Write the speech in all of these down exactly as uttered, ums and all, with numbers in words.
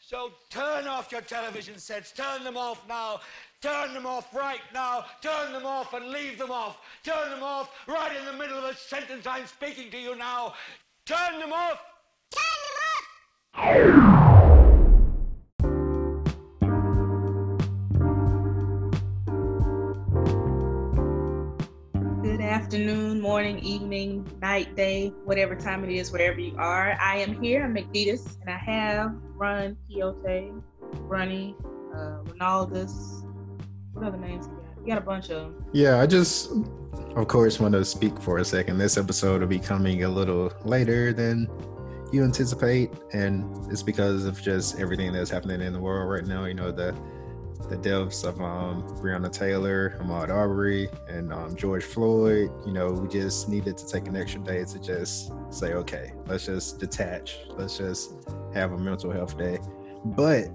So turn off your television sets. Turn them off now. Turn them off right now. Turn them off and leave them off. Turn them off right in the middle of a sentence I'm speaking to you now. Turn them off. Turn them off. Afternoon, morning, evening, night, day, whatever time it is, wherever you are. I am here, I'm McDeedis, and I have Run, Quixote, Runny, uh, Ronaldus. What other names you got? You got a bunch of them. Yeah, I just, of course, want to speak for a second. This episode will be coming a little later than you anticipate, and it's because of just everything that's happening in the world right now. You know, the the deaths of um, Breonna Taylor, Ahmaud Arbery, and um, George Floyd. You know, we just needed to take an extra day to just say, okay, let's just detach. Let's just have a mental health day. But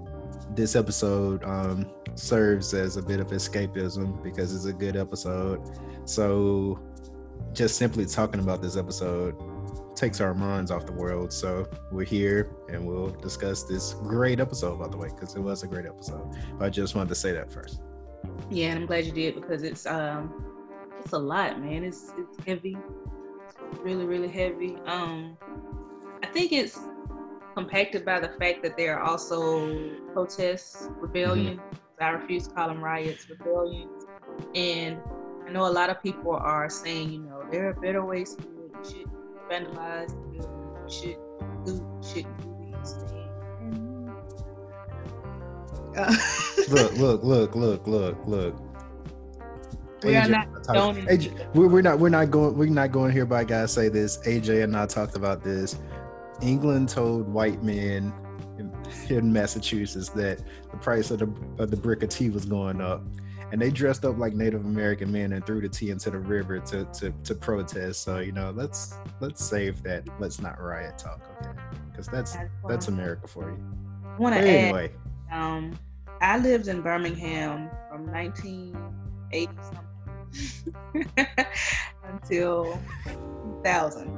this episode um, serves as a bit of escapism because it's a good episode. So just simply talking about this episode takes our minds off the world. So we're here and we'll discuss this great episode, by the way, because it was a great episode. I just wanted to say that first. Yeah, and I'm glad you did, because it's um it's a lot, man. It's it's heavy. It's really, really heavy. Um I think it's compacted by the fact that there are also protests, rebellion. Mm-hmm. I refuse to call them riots, rebellions. And I know a lot of people are saying, you know, there are better ways to do it. Shit. Vandalized, shit, do, shit, do these things. Look, look, look, look, look, look. We are not going. We're not. We're not going. We're not going here. By guys, say this. A J and I talked about this. England told white men in, in Massachusetts that the price of the of the brick of tea was going up. And they dressed up like Native American men and threw the tea into the river to, to, to protest. So, you know, let's let's save that. Let's not riot talk, okay? Because that's that's America for you. I want to anyway. add, um, I lived in Birmingham from nineteen eighty something until two thousand,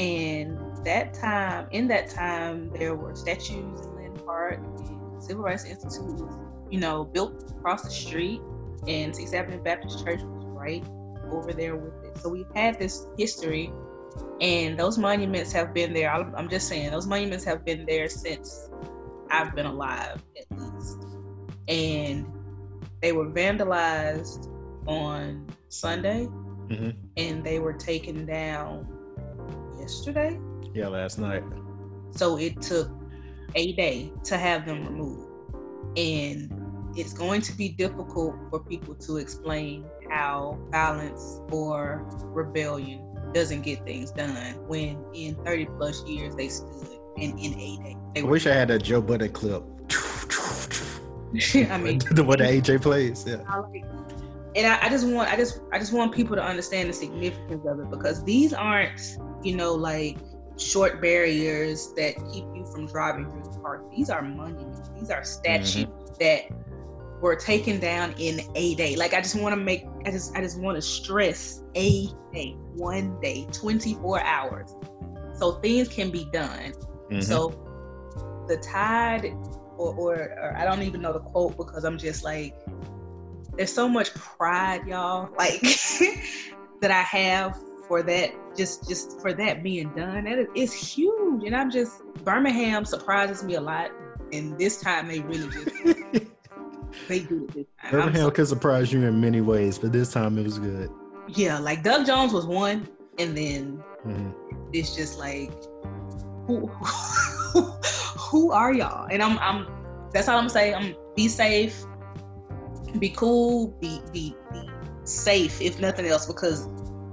and that time, in that time, there were statues in Lynn Park, and Civil Rights Institute was, you know, built across the street, and Sixth Avenue Baptist Church was right over there with it. So we've had this history, and those monuments have been there. I'm just saying, those monuments have been there since I've been alive, at least. And they were vandalized on Sunday, mm-hmm. and they were taken down yesterday? Yeah, last night. So it took a day to have them removed. And it's going to be difficult for people to explain how violence or rebellion doesn't get things done when in thirty plus years they stood, and in a day. I wish I had a Joe Budden clip. I mean, the one that A J plays. Yeah. And I, I just want, I just, I just want people to understand the significance of it, because these aren't, you know, like short barriers that keep you from driving through the park. These are monuments. These are statues mm-hmm. that were taken down in a day. Like, I just want to make, I just, I just want to stress a day, one day, twenty-four hours. So things can be done. Mm-hmm. So the tide, or, or, or I don't even know the quote, because I'm just like, there's so much pride, y'all, like that I have for that, just just for that being done. That is huge. And I'm just, Birmingham surprises me a lot, and this time they really just they do it this time. Birmingham can surprise you in many ways, but this time it was good. Yeah, like Doug Jones was one, and then mm-hmm. it's just like, who, who are y'all? And I'm I'm that's all I'm saying. I'm be safe, be cool, be be, be safe if nothing else, because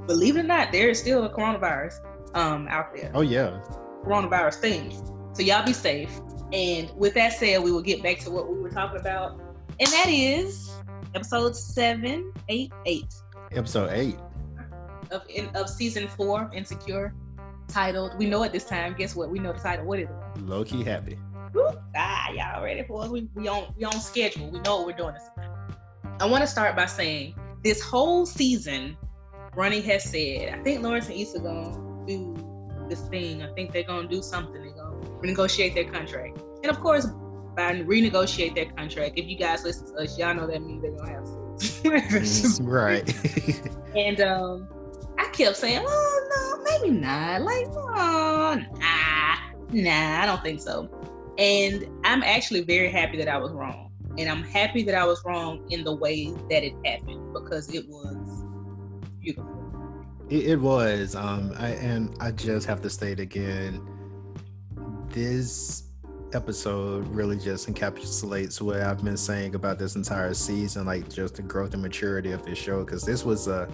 believe it or not, there is still a coronavirus um, out there. Oh, yeah. Coronavirus things. So y'all be safe. And with that said, we will get back to what we were talking about. And that is episode seven eighty-eight. Episode eight. Of in, of season four of Insecure, titled, we know it this time. Guess what? We know the title. What is it? Lowkey happy. Woo! Ah, y'all ready for us? We, we, on, we on schedule. We know what we're doing this time. I want to start by saying this whole season, Ronnie has said, I think Lawrence and Issa gonna do this thing. I think they're gonna do something. They're gonna renegotiate their contract. And of course, Biden renegotiate their contract. If you guys listen to us, y'all know that means they're gonna have sex. Right. And um, I kept saying, oh no, maybe not. Like, oh, nah, nah, I don't think so. And I'm actually very happy that I was wrong. And I'm happy that I was wrong in the way that it happened, because it was beautiful. It, it was. Um, I, and I just have to state again, this episode really just encapsulates what I've been saying about this entire season, like just the growth and maturity of this show, because this was a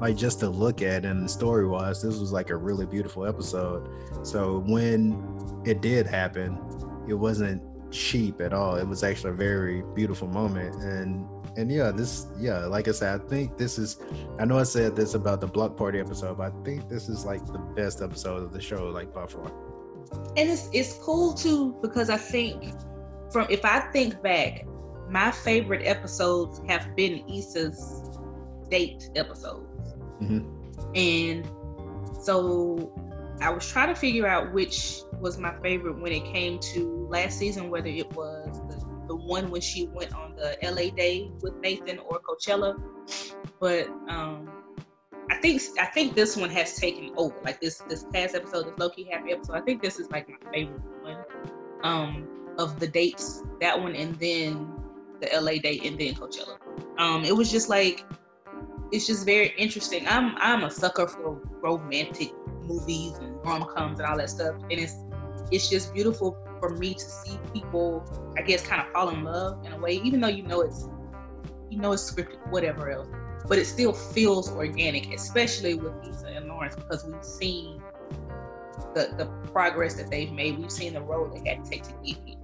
like just to look at and story wise this was like a really beautiful episode. So when it did happen, it wasn't cheap at all. It was actually a very beautiful moment. And and yeah this yeah like I said, I think this is, I know I said this about the block party episode, but I think this is like the best episode of the show, like by far. And it's it's cool too, because I think from if I think back, my favorite episodes have been Issa's date episodes. Mm-hmm. And so I was trying to figure out which was my favorite when it came to last season, whether it was the, the one when she went on the L A day with Nathan or Coachella. But um I think I think this one has taken over. Like this this past episode, this Lowkey happy episode, I think this is like my favorite one um, of the dates. That one, and then the L A date, and then Coachella. Um, it was just like, it's just very interesting. I'm I'm a sucker for romantic movies and rom-coms and all that stuff, and it's it's just beautiful for me to see people, I guess, kind of fall in love in a way, even though you know it's you know it's scripted, whatever else. But it still feels organic, especially with Issa and Lawrence, because we've seen the the progress that they've made. We've seen the road they had to take to get here.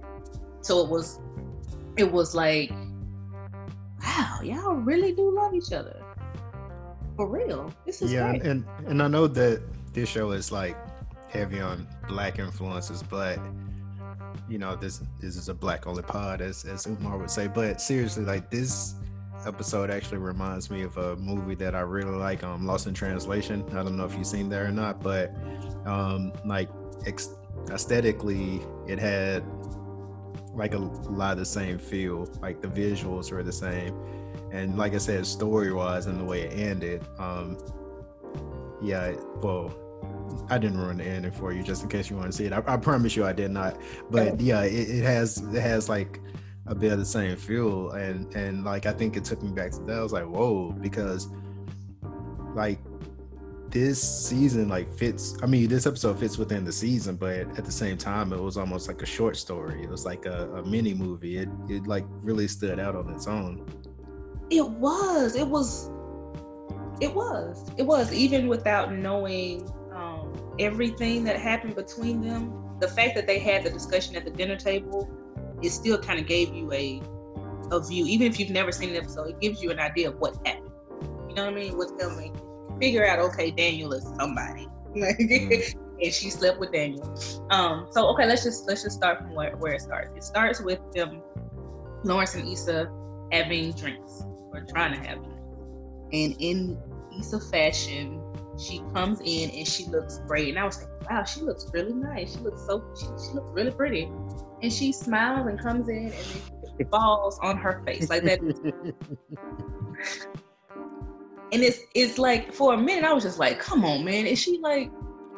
So it was, it was like, wow, y'all really do love each other, for real. This is yeah, great. and and I know that this show is like heavy on Black influences, but you know this this is a Black-only pod, as as Umar would say. But seriously, like this episode actually reminds me of a movie that I really like, um Lost in Translation. I don't know if you've seen that or not, but um like ex- aesthetically it had like a lot of the same feel, like the visuals were the same, and like I said, story wise and the way it ended, um yeah well I didn't ruin the ending for you, just in case you want to see it. I, I promise you I did not, but yeah, it, it has it has like a bit of the same feel, and and like I think it took me back to that. I was like, whoa, because like this season like fits I mean this episode fits within the season, but at the same time it was almost like a short story. It was like a, a mini movie. It it like really stood out on its own. It was it was it was it was even without knowing um everything that happened between them. The fact that they had the discussion at the dinner table, it still kind of gave you a a view. Even if you've never seen an episode, it gives you an idea of what happened. You know what I mean? What's coming. Figure out, okay, Daniel is somebody. And she slept with Daniel. Um, so okay, let's just let's just start from where, where it starts. It starts with them, Lawrence and Issa, having drinks, or trying to have drinks. And in Issa fashion, she comes in and she looks great. And I was like, wow, she looks really nice. She looks so she, she looks really pretty. And she smiles and comes in, and it falls on her face like that. And it's it's like, for a minute I was just like, come on, man. Is she like,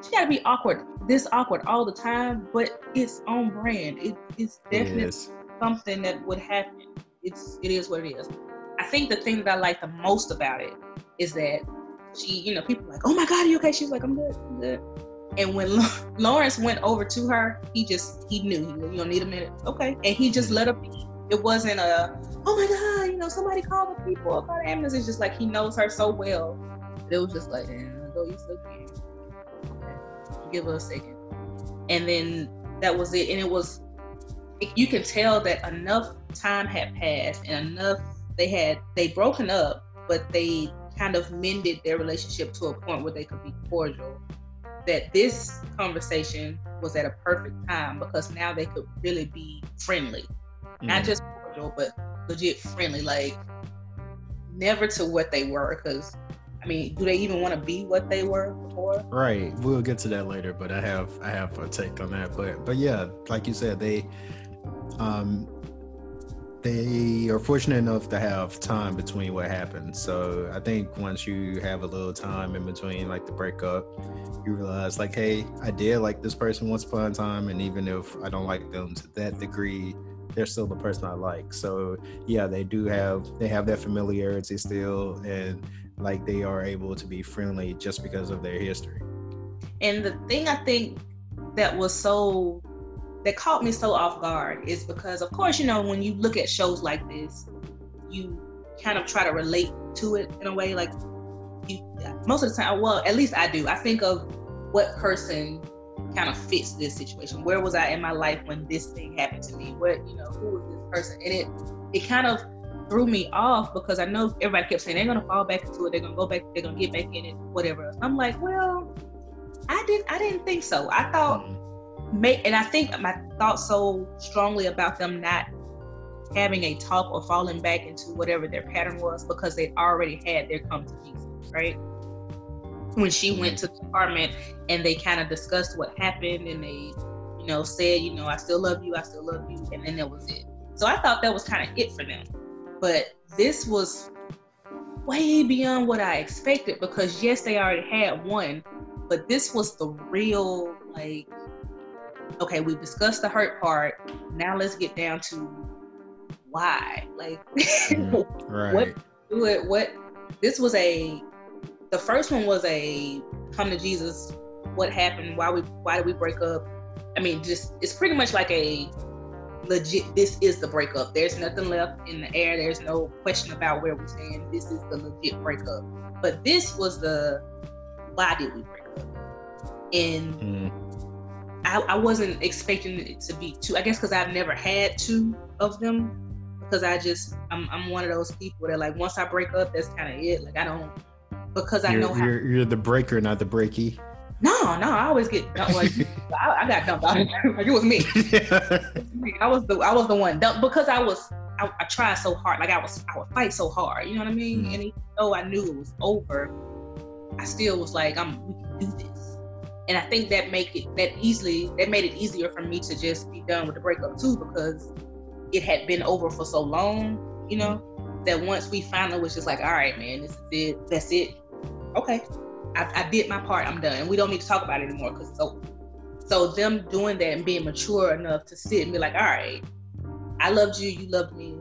she gotta be awkward, this awkward all the time? But it's on brand. It, it's definitely it something that would happen. It's it is what it is. I think the thing that I like the most about it is that she, you know, people are like, oh my God, are you okay? She's like, I'm good, I'm good. And when Lawrence went over to her, he just, he knew, he knew, you don't need a minute. Okay. And he just let her be. It wasn't a, oh my God, you know, somebody call the people, call the ambulance. It's just like, he knows her so well. It was just like, eh, go you still can. Okay. Give her a second. And then that was it. And it was, it, you can tell that enough time had passed, and enough, they had, they broken up, but they kind of mended their relationship to a point where they could be cordial. That this conversation was at a perfect time, because now they could really be friendly. Mm. Not just cordial, but legit friendly, like never to what they were, because I mean, do they even want to be what they were before? Right. We'll get to that later, but I have I have a take on that. But but yeah, like you said, they um they are fortunate enough to have time between what happened. So I think once you have a little time in between, like the breakup, you realize like, hey, I did like this person once upon a time, and even if I don't like them to that degree, they're still the person I like. So yeah, they do have they have that familiarity still, and like they are able to be friendly just because of their history. And the thing I think that was so that caught me so off guard is because, of course, you know, when you look at shows like this, you kind of try to relate to it in a way. Like you, most of the time, well, at least I do, I think of what person kind of fits this situation. Where was I in my life when this thing happened to me? What, you know, who was this person? And it it kind of threw me off because I know everybody kept saying they're gonna fall back into it, they're gonna go back, they're gonna get back in it, whatever else. I'm like, well, I didn't I didn't think so. I thought may, and I think I thought so strongly about them not having a talk or falling back into whatever their pattern was because they already had their come to Jesus, right? When she went to the apartment and they kind of discussed what happened and they, you know, said, you know, I still love you, I still love you, and then that was it. So I thought that was kind of it for them. But this was way beyond what I expected because yes, they already had one, but this was the real, like, okay, we've discussed the hurt part, now let's get down to why. Like, mm, right. what do it, what, this was a, the first one was a come to Jesus, what happened, why we why did we break up? I mean, just it's pretty much like a legit, this is the breakup. There's nothing left in the air. There's no question about where we're stand. This is the legit breakup. But this was the why did we break up? And mm. I, I wasn't expecting it to be two. I guess because I've never had two of them. Because I just, I'm, I'm one of those people that like, once I break up, that's kind of it. Like I don't, because I you're, know how you're, you're the breaker, not the breaky. No, no, I always get dumped. Like, I, I got dumped out. Like, it was me. I was the I was the one dumped because I was I, I tried so hard. Like I was I would fight so hard. You know what I mean? Mm. And even though I knew it was over, I still was like, I'm we can do this. And I think that make it that easily that made it easier for me to just be done with the breakup too because it had been over for so long. You know, that once we finally was just like, all right, man, this is it. That's it. Okay. I, I did my part, I'm done. And we don't need to talk about it anymore because it's over. So them doing that and being mature enough to sit and be like, all right, I loved you, you loved me.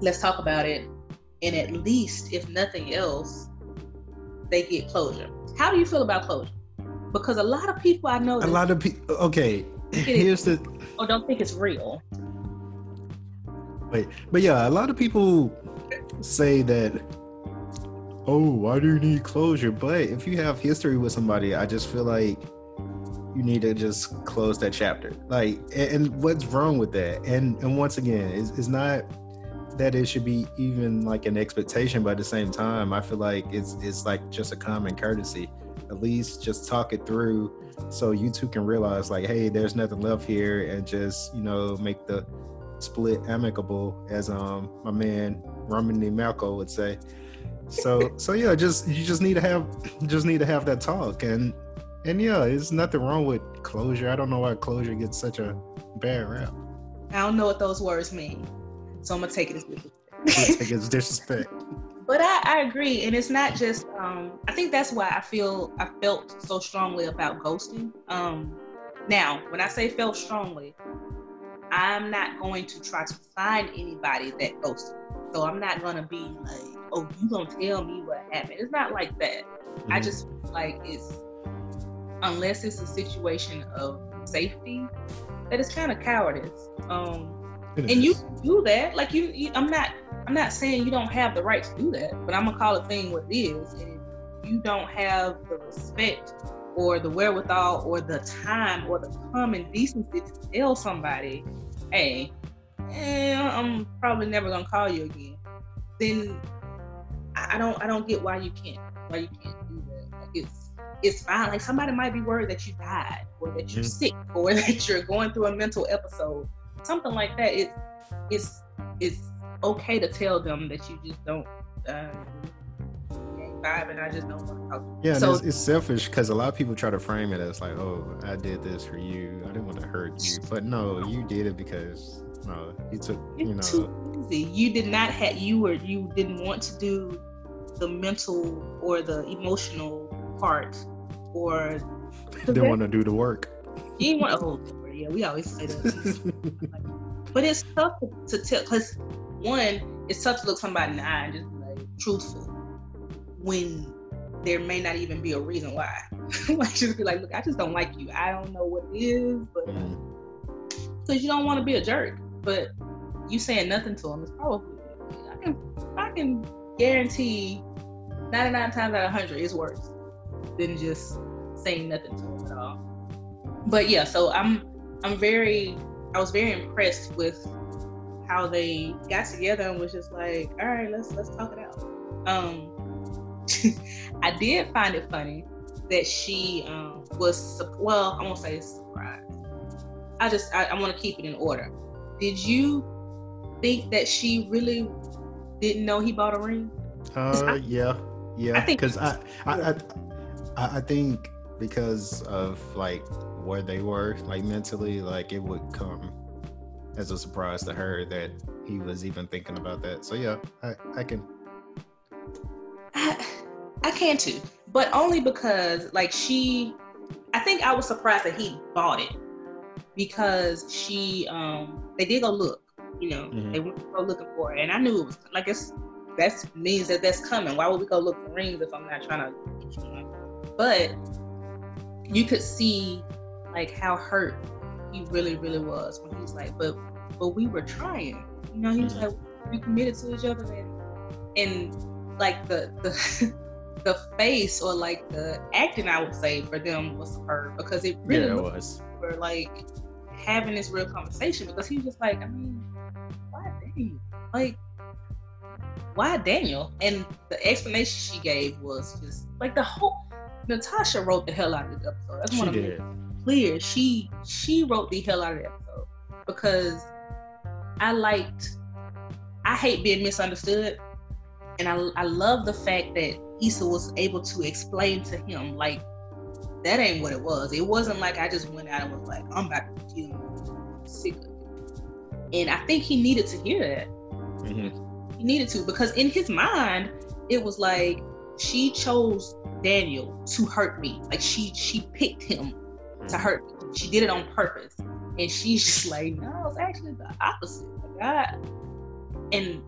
Let's talk about it. And at least, if nothing else, they get closure. How do you feel about closure? Because a lot of people I know- A lot of people, okay, here's the- Or don't think it's real. Wait, but yeah, a lot of people say that, oh, why do you need closure? But if you have history with somebody, I just feel like you need to just close that chapter. Like, and, and what's wrong with that? And and once again, it's, it's not that it should be even like an expectation, but at the same time, I feel like it's it's like just a common courtesy. At least just talk it through so you two can realize like, hey, there's nothing left here, and just, you know, make the split amicable, as um my man Romney Malco would say. So so yeah, just you just need to have just need to have that talk, and and yeah, there's nothing wrong with closure. I don't know why closure gets such a bad rap. I don't know what those words mean, so I'm gonna take it as disrespect. Take it as disrespect. But I, I agree, and it's not just. Um, I think that's why I feel I felt so strongly about ghosting. Um, now, when I say felt strongly, I'm not going to try to find anybody that ghosted. So I'm not gonna be like, oh, you gonna tell me what happened. It's not like that. Mm-hmm. I just feel like it's, unless it's a situation of safety, that it's kind of cowardice. Um, and you do that, like you, you, I'm not, I'm not saying you don't have the right to do that, but I'm gonna call a thing what it is. And if you don't have the respect or the wherewithal or the time or the common decency to tell somebody, hey, eh, I'm probably never gonna call you again, then I don't I don't get why you can't why you can't do that. Like it's it's fine. Like somebody might be worried that you died or that you're mm-hmm. sick or that you're going through a mental episode, something like that. It's it's it's okay to tell them that you just don't uh, vibe, and I just don't want to help. Yeah, so it's, it's selfish because a lot of people try to frame it as like, oh, I did this for you, I didn't want to hurt you, but no, you did it because no, you took you know too easy. You did not have you were you didn't want to do the mental or the emotional part, or didn't want to do the work. You didn't want oh yeah, we always say that. But it's tough to tell because one, it's tough to look somebody in the eye and just be like truthful when there may not even be a reason why. Like just be like, look, I just don't like you. I don't know what it is, but because you don't want to be a jerk, but you saying nothing to them is probably I can I can guarantee ninety-nine times out of one hundred it's worse than just saying nothing to them at all. But yeah, so I'm I'm very I was very impressed with how they got together and was just like, all right, let's let's talk it out. Um, I did find it funny that she um, was well. I won't say surprised. I just I, I want to keep it in order. Did you think that she really didn't know he bought a ring? Uh, I, yeah, yeah. Because I, I, I, I think because of like where they were, like mentally, like it would come as a surprise to her that he was even thinking about that. So yeah, I, I can. I, I can too, but only because like she, I think I was surprised that he bought it because she, um, they did go look, you know, mm-hmm. they went to go looking for it, and I knew it was like it's that means that that's coming. Why would we go look for rings if I'm not trying to get you one? But you could see like how hurt he really, really was when he's like, but but we were trying, you know. He was like, we committed to each other, and and like the the the face or like the acting, I would say, for them was superb because it really yeah, it was for like having this real conversation because he was just like, I mean, why Daniel? Like, why Daniel? And the explanation she gave was just like the whole. Natasha wrote the hell out of the episode. That's one of the. Clear she she wrote the hell out of the episode because I liked I hate being misunderstood, and I, I love the fact that Issa was able to explain to him like that ain't what it was. It wasn't like I just went out and was like, I'm about to kill you, I'm sick of it. And I think he needed to hear that. Mm-hmm. He needed to, because in his mind it was like she chose Daniel to hurt me, like she she picked him to hurt me. She did it on purpose, and she's just like, no, it's actually the opposite. Like, I, and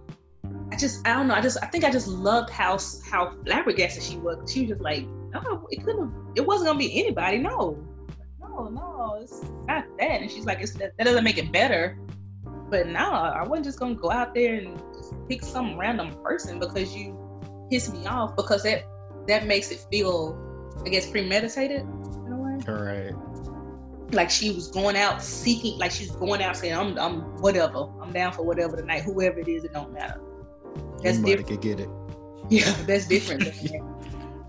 I just, I don't know. I just, I think I just loved how how flabbergasted she was. She was just like, no, it couldn't have, it wasn't gonna be anybody. No, no, no, it's not that. And she's like, it's that, that doesn't make it better. But no, I wasn't just gonna go out there and just pick some random person because you pissed me off, because that that makes it feel, I guess, premeditated. Right. Like she was going out seeking, like she's going out saying, I'm I'm whatever. I'm down for whatever tonight, whoever it is, it don't matter. That's Anybody different. Could get it. Yeah, that's different.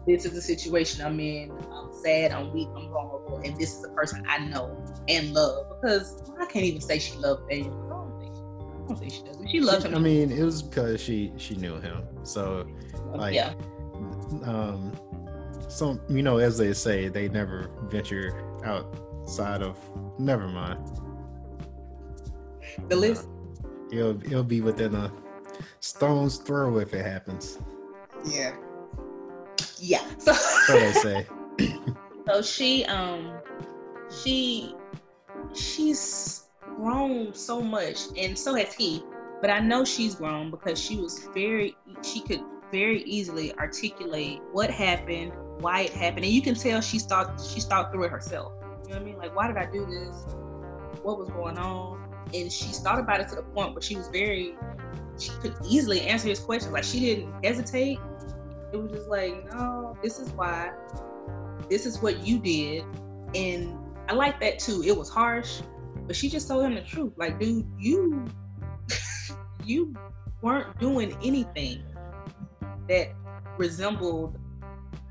This is the situation I'm in. I'm sad, I'm weak, I'm vulnerable, and this is the person I know and love. Because I can't even say she loved Daniel. I don't think she, I don't think she does. She loved him. I mean, it was because she she knew him. So like yeah. um Some, you know, as they say, they never venture outside of. Never mind. The list. Uh, it'll it'll be within a stone's throw if it happens. Yeah. Yeah. So, so they say. So she um, she she's grown so much, and so has he. But I know she's grown because she was very. She could very easily articulate what happened. Why it happened, and you can tell she thought she thought through it herself. You know what I mean? Like, why did I do this? What was going on? And she thought about it to the point where she was very, she could easily answer his questions. Like, she didn't hesitate. It was just like, no, this is why. This is what you did, and I like that too. It was harsh, but she just told him the truth. Like, dude, you, you weren't doing anything that resembled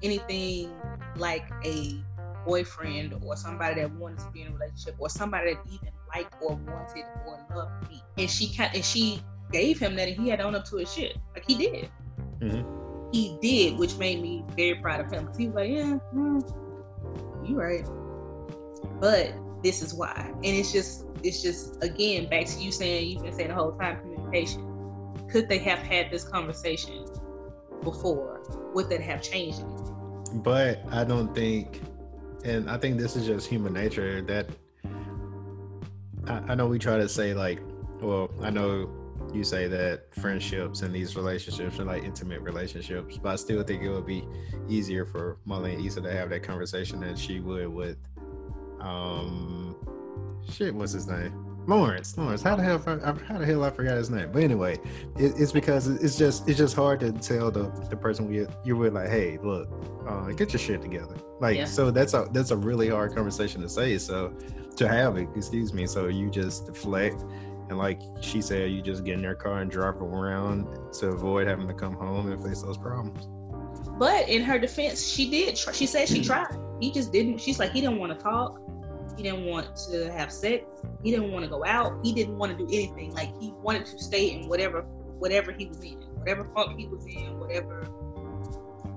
anything like a boyfriend or somebody that wanted to be in a relationship or somebody that even liked or wanted or loved me. And she and she gave him that, and he had to own up to his shit. Like, he did. Mm-hmm. he did, which made me very proud of him, because he was like, yeah, mm, you right, but this is why. And it's just it's just again back to you saying, you've been saying the whole time, communication. Could they have had this conversation before? Would that have changed it? But I don't think, and I think this is just human nature, that I, I know we try to say like, well, I know you say that friendships and these relationships are like intimate relationships, but I still think it would be easier for Molly and Issa to have that conversation than she would with um shit what's his name Lawrence Lawrence how the hell how the hell I forgot his name. But anyway, it, it's because it's just it's just hard to tell the, the person you you were like, hey, look, uh, get your shit together, like, yeah. So that's a that's a really hard conversation to say so to have it, excuse me so you just deflect. And like she said, you just get in their car and drive around to avoid having to come home and face those problems. But in her defense, she did. Try, she said she tried. He just didn't. She's like, he didn't want to talk. He didn't want to have sex. He didn't want to go out. He didn't want to do anything. Like, he wanted to stay in whatever, whatever he was in, whatever funk he was in, whatever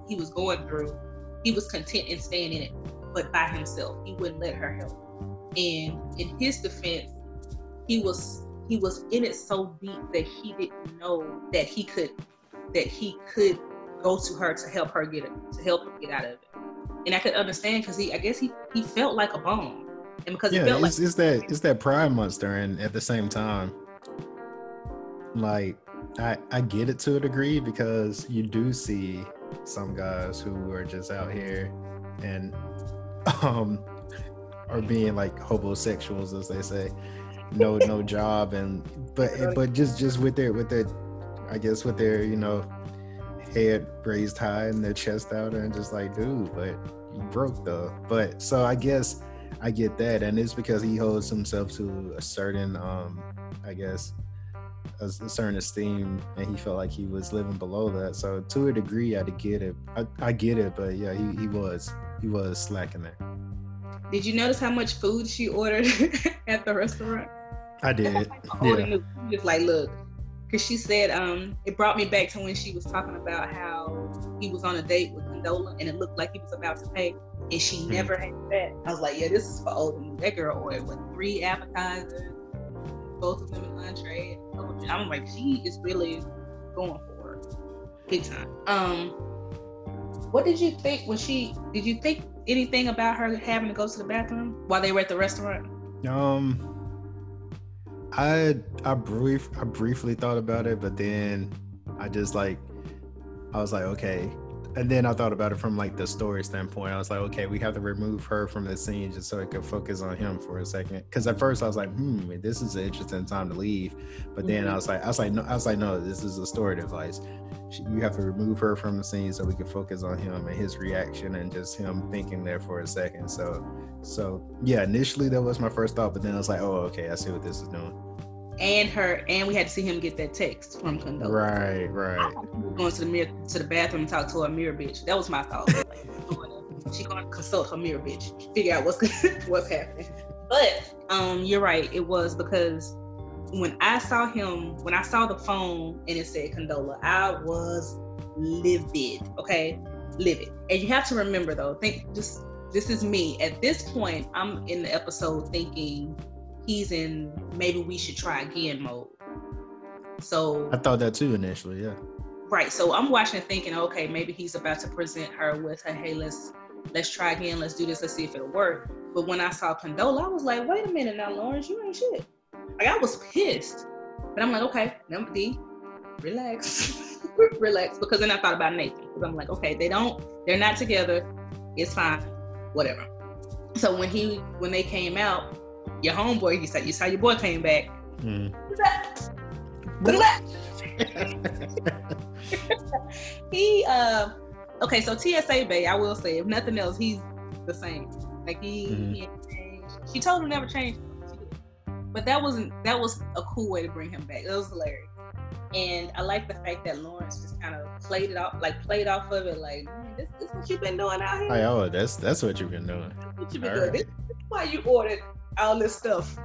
he was going through. He was content in staying in it, but by himself. He wouldn't let her help. And in his defense, he was. He was in it so deep that he didn't know that he could that he could go to her to help her get to help him get out of it. And I could understand, because he I guess he, he felt like a bone. And because yeah, he felt it's, like it's that it's that pride monster. And at the same time, like I I get it to a degree, because you do see some guys who are just out here and um are being like hobosexuals, as they say. no no job and but but just just with their with their I guess with their you know head raised high and their chest out, and just like, dude, but you broke though. But so I guess I get that, and it's because he holds himself to a certain um I guess a, a certain esteem, and he felt like he was living below that. So to a degree I get it I, I get it but yeah, he, he was he was slacking there. Did you notice how much food she ordered at the restaurant? I did. That's like yeah. Just like, look, because she said, um, it brought me back to when she was talking about how he was on a date with Condola and it looked like he was about to pay, and she mm-hmm. never had that. I was like, yeah, this is for old. That girl ordered with three appetizers, both of them in entree. I'm like, she is really going for it, big time. Um, what did you think when she? Did you think anything about her having to go to the bathroom while they were at the restaurant? Um. I I brief I briefly thought about it, but then I just like I was like, okay, and then I thought about it from like the story standpoint. I was like, okay, we have to remove her from the scene just so it could focus on him for a second. Because at first I was like, hmm, this is an interesting time to leave, but then mm-hmm. I was like, I was like, no, I was like, no, this is a story device. You have to remove her from the scene so we can focus on him and his reaction and just him thinking there for a second. So, so yeah, initially that was my first thought, but then I was like, oh, okay, I see what this is doing. And her, and we had to see him get that text from Condola. Right, right. Going to the mirror, to the bathroom, and talk to her mirror bitch. That was my thought. Like, she gonna consult her mirror bitch, figure out what's what's happening. But um, you're right. It was because when I saw him, when I saw the phone and it said Condola, I was livid. Okay, livid. And you have to remember though, think just this is me at this point. I'm in the episode thinking he's in maybe we should try again mode. So I thought that too initially, yeah. Right. So I'm watching and thinking, okay, maybe he's about to present her with her, hey, let's let's try again, let's do this, let's see if it'll work. But when I saw Condola, I was like, wait a minute now, Lawrence, you ain't shit. Like, I was pissed. But I'm like, okay, number D, relax. Relax. Because then I thought about Nathan. Because I'm like, okay, they don't, they're not together. It's fine. Whatever. So when he when they came out, your homeboy, you saw, you saw your boy came back. Mm. Relax. Relax. He, uh, okay, so T S A Bay, I will say, if nothing else, he's the same. Like, he, mm. he ain't changed. She told him never change. But that wasn't, that was a cool way to bring him back. It was hilarious. And I like the fact that Lawrence just kind of played it off, like played off of it, like, this is what you've been doing out here. Oh, that's that's what you've been doing. That's what you've been doing. Right. This, this is why you ordered all this stuff.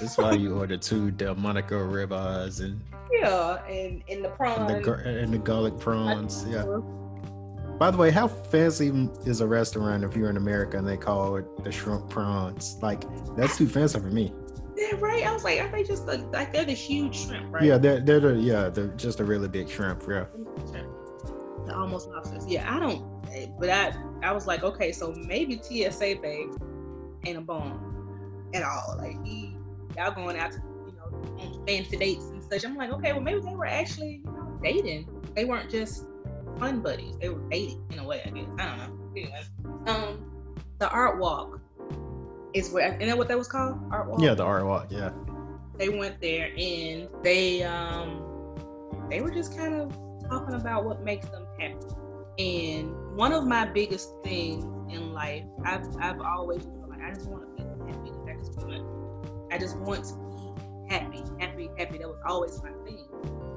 That's why you ordered two Delmonico ribeyes and yeah, and, and the prawns and the, and the garlic prawns. Yeah, By the way, how fancy is a restaurant if you're in America and they call it the shrimp prawns? Like, that's too fancy for me. Yeah, right. I was like, are they just the, like they're the huge shrimp, right? Yeah, they're they're the, yeah, they're just a really big shrimp, yeah. The almost lobsters. Yeah, I don't. But I I was like, okay, so maybe T S A babe ain't a bone at all. Like, he, y'all going out to, you know, on fancy dates and such. I'm like, okay, well maybe they were actually, you know, dating. They weren't just fun buddies. They were dating in a way, I guess. I don't know. Anyway, um, the art walk is where, isn't that what that was called? Art walk. Yeah, the art walk. Yeah. They went there and they um they were just kind of talking about what makes them happy. And one of my biggest things in life, I've I've always been like, I just want to be happy. I just want, I just want to be happy, happy, happy. That was always my thing.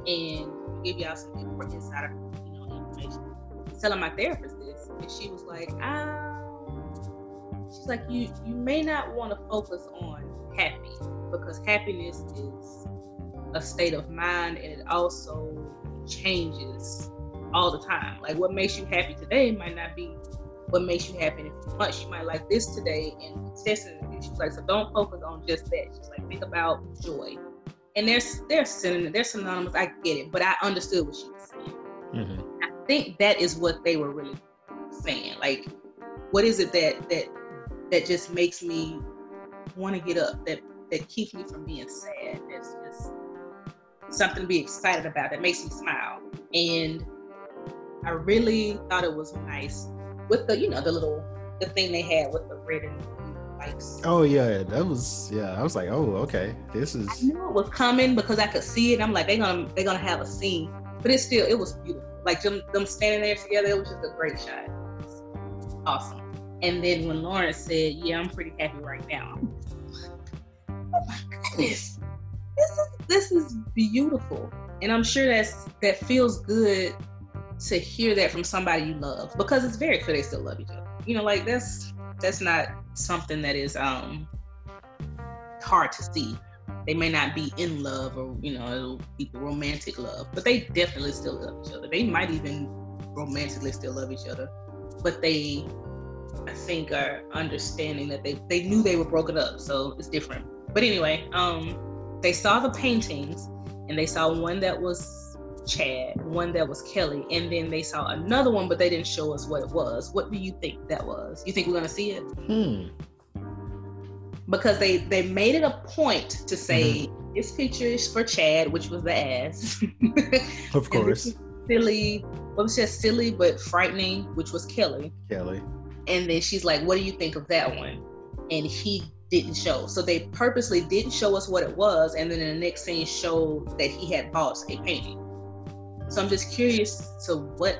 And give y'all some insider, you know, information. I was telling my therapist this, and she was like, ah. She's like, you you may not want to focus on happy, because happiness is a state of mind, and it also changes all the time. Like, what makes you happy today might not be what makes you happy in a few months. You might like this today and this and this. She's like, so don't focus on just that. She's like, think about joy. And they're, they're synonymous, they're synonymous, I get it, but I understood what she was saying. Mm-hmm. I think that is what they were really saying. Like, what is it that that that just makes me want to get up, that that keeps me from being sad? That's just something to be excited about, that makes me smile. And I really thought it was nice with the, you know, the little, the thing they had with the red and blue lights. Oh yeah, that was, yeah, I was like, oh, okay, this is. I knew it was coming because I could see it. I'm like, they're gonna, they're gonna have a scene, but it's still, it was beautiful. Like them, them standing there together, it was just a great shot. It was awesome. And then when Lawrence said, yeah, I'm pretty happy right now. Oh my goodness. This is, this is beautiful. And I'm sure that's, that feels good to hear that from somebody you love, because it's very clear they still love each other. You know, like that's, that's not something that is um, hard to see. They may not be in love, or, you know, it'll be romantic love, but they definitely still love each other. They might even romantically still love each other, but they, I think, are understanding that they, they knew they were broken up, so it's different. But anyway, um, they saw the paintings, and they saw one that was Chad, one that was Kelly, and then they saw another one, but they didn't show us what it was. What do you think that was? You think we're gonna see it? Hmm. Because they, they made it a point to say, mm-hmm, this picture is for Chad, which was the ass. Of course. Silly, what was just silly but frightening, which was Kelly. Kelly. And then she's like, what do you think of that one? And he didn't show. So they purposely didn't show us what it was. And then in the next scene showed that he had bought a painting. So I'm just curious to what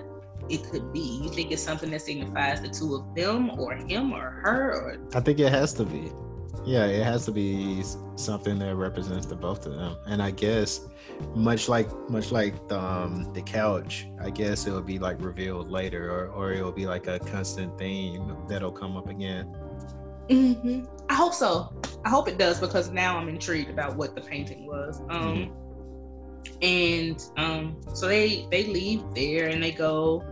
it could be. You think it's something that signifies the two of them, or him or her? Or? I think it has to be. Yeah, it has to be something that represents the both of them. And I guess much like much like the, um, the couch, I guess it will be like revealed later, or, or it will be like a constant theme that'll come up again. Mm-hmm. I hope so. I hope it does, because now I'm intrigued about what the painting was. Um, mm-hmm. And um, so they, they leave there and they go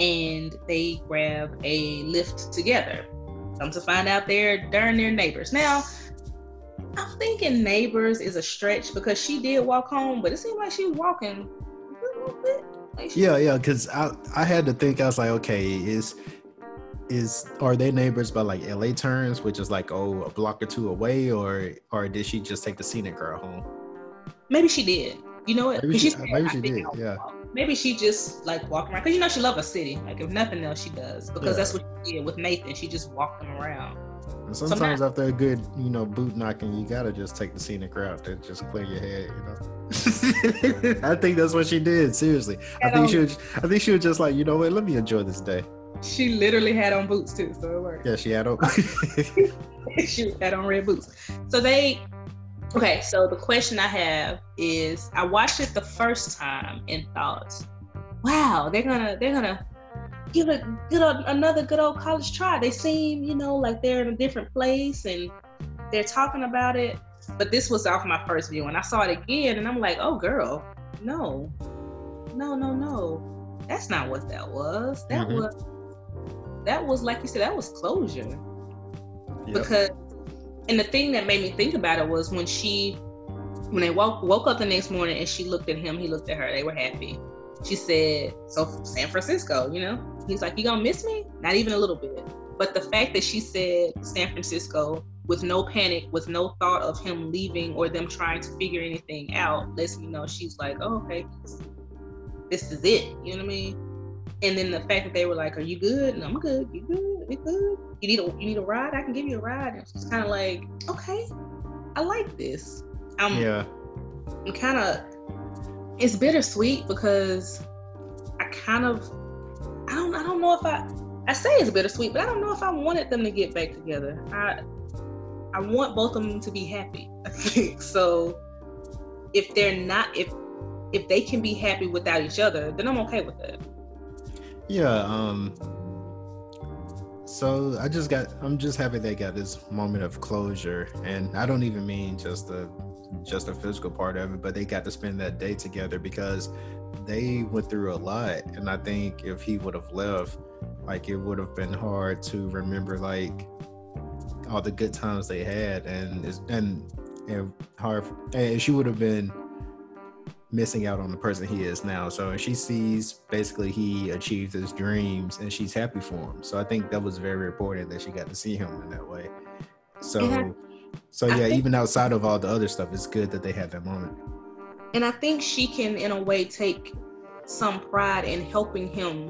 and they grab a Lyft together. Come to find out they're darn near neighbors. Now, I'm thinking neighbors is a stretch, because she did walk home, but it seemed like she was walking a little bit. Like she- yeah, yeah, because I, I had to think, I was like, okay, is is are they neighbors by like L A turns, which is like, oh, a block or two away, or or did she just take the scenic route home? Maybe she did. You know what? Maybe she, said, maybe she did, yeah. Walk. Maybe she just like walking around, because you know she loves her city. Like if nothing else, she does, because yeah. That's what she did with Nathan. She just walked him around. And sometimes, sometimes after a good, you know, boot knocking, you gotta just take the scenic route to just clear your head. You know, I think that's what she did. Seriously, I think she was. I think she was just like, you know what? Let me enjoy this day. She literally had on boots too, so it worked. Yeah, she had on. She had on red boots. So they. Okay, so the question I have is, I watched it the first time and thought, wow, they're gonna they're gonna give it a good old, another good old college try. They seem, you know, like they're in a different place and they're talking about it. But this was off my first view, and I saw it again and I'm like, oh girl, no, no, no, no. That's not what that was. That mm-hmm. was that was like you said, that was closure. Yep. Because, and the thing that made me think about it was when she, when they woke woke up the next morning and she looked at him, he looked at her, they were happy. She said, "So San Francisco, you know?" He's like, "You gonna miss me? Not even a little bit." But the fact that she said San Francisco with no panic, with no thought of him leaving or them trying to figure anything out, lets me know she's like, "Oh, okay, this is it." You know what I mean? And then the fact that they were like, "Are you good?" "No, I'm good." "You good? We good? You need a you need a ride? I can give you a ride." And she's kind of like, "Okay, I like this." I'm yeah. I'm kind of. It's bittersweet because I kind of I don't I don't know if I I say it's bittersweet, but I don't know if I wanted them to get back together. I. I want both of them to be happy. I think so. If they're not, if if they can be happy without each other, then I'm okay with that. Yeah. Um. So I just got. I'm just happy they got this moment of closure, and I don't even mean just the just the physical part of it, but they got to spend that day together because they went through a lot, and I think if he would have left, like it would have been hard to remember, like. All the good times they had, and and and her and she would have been missing out on the person he is now. So she sees basically he achieved his dreams, and she's happy for him. So I think that was very important that she got to see him in that way. So, I, so yeah, think, even outside of all the other stuff, it's good that they had that moment. And I think she can, in a way, take some pride in helping him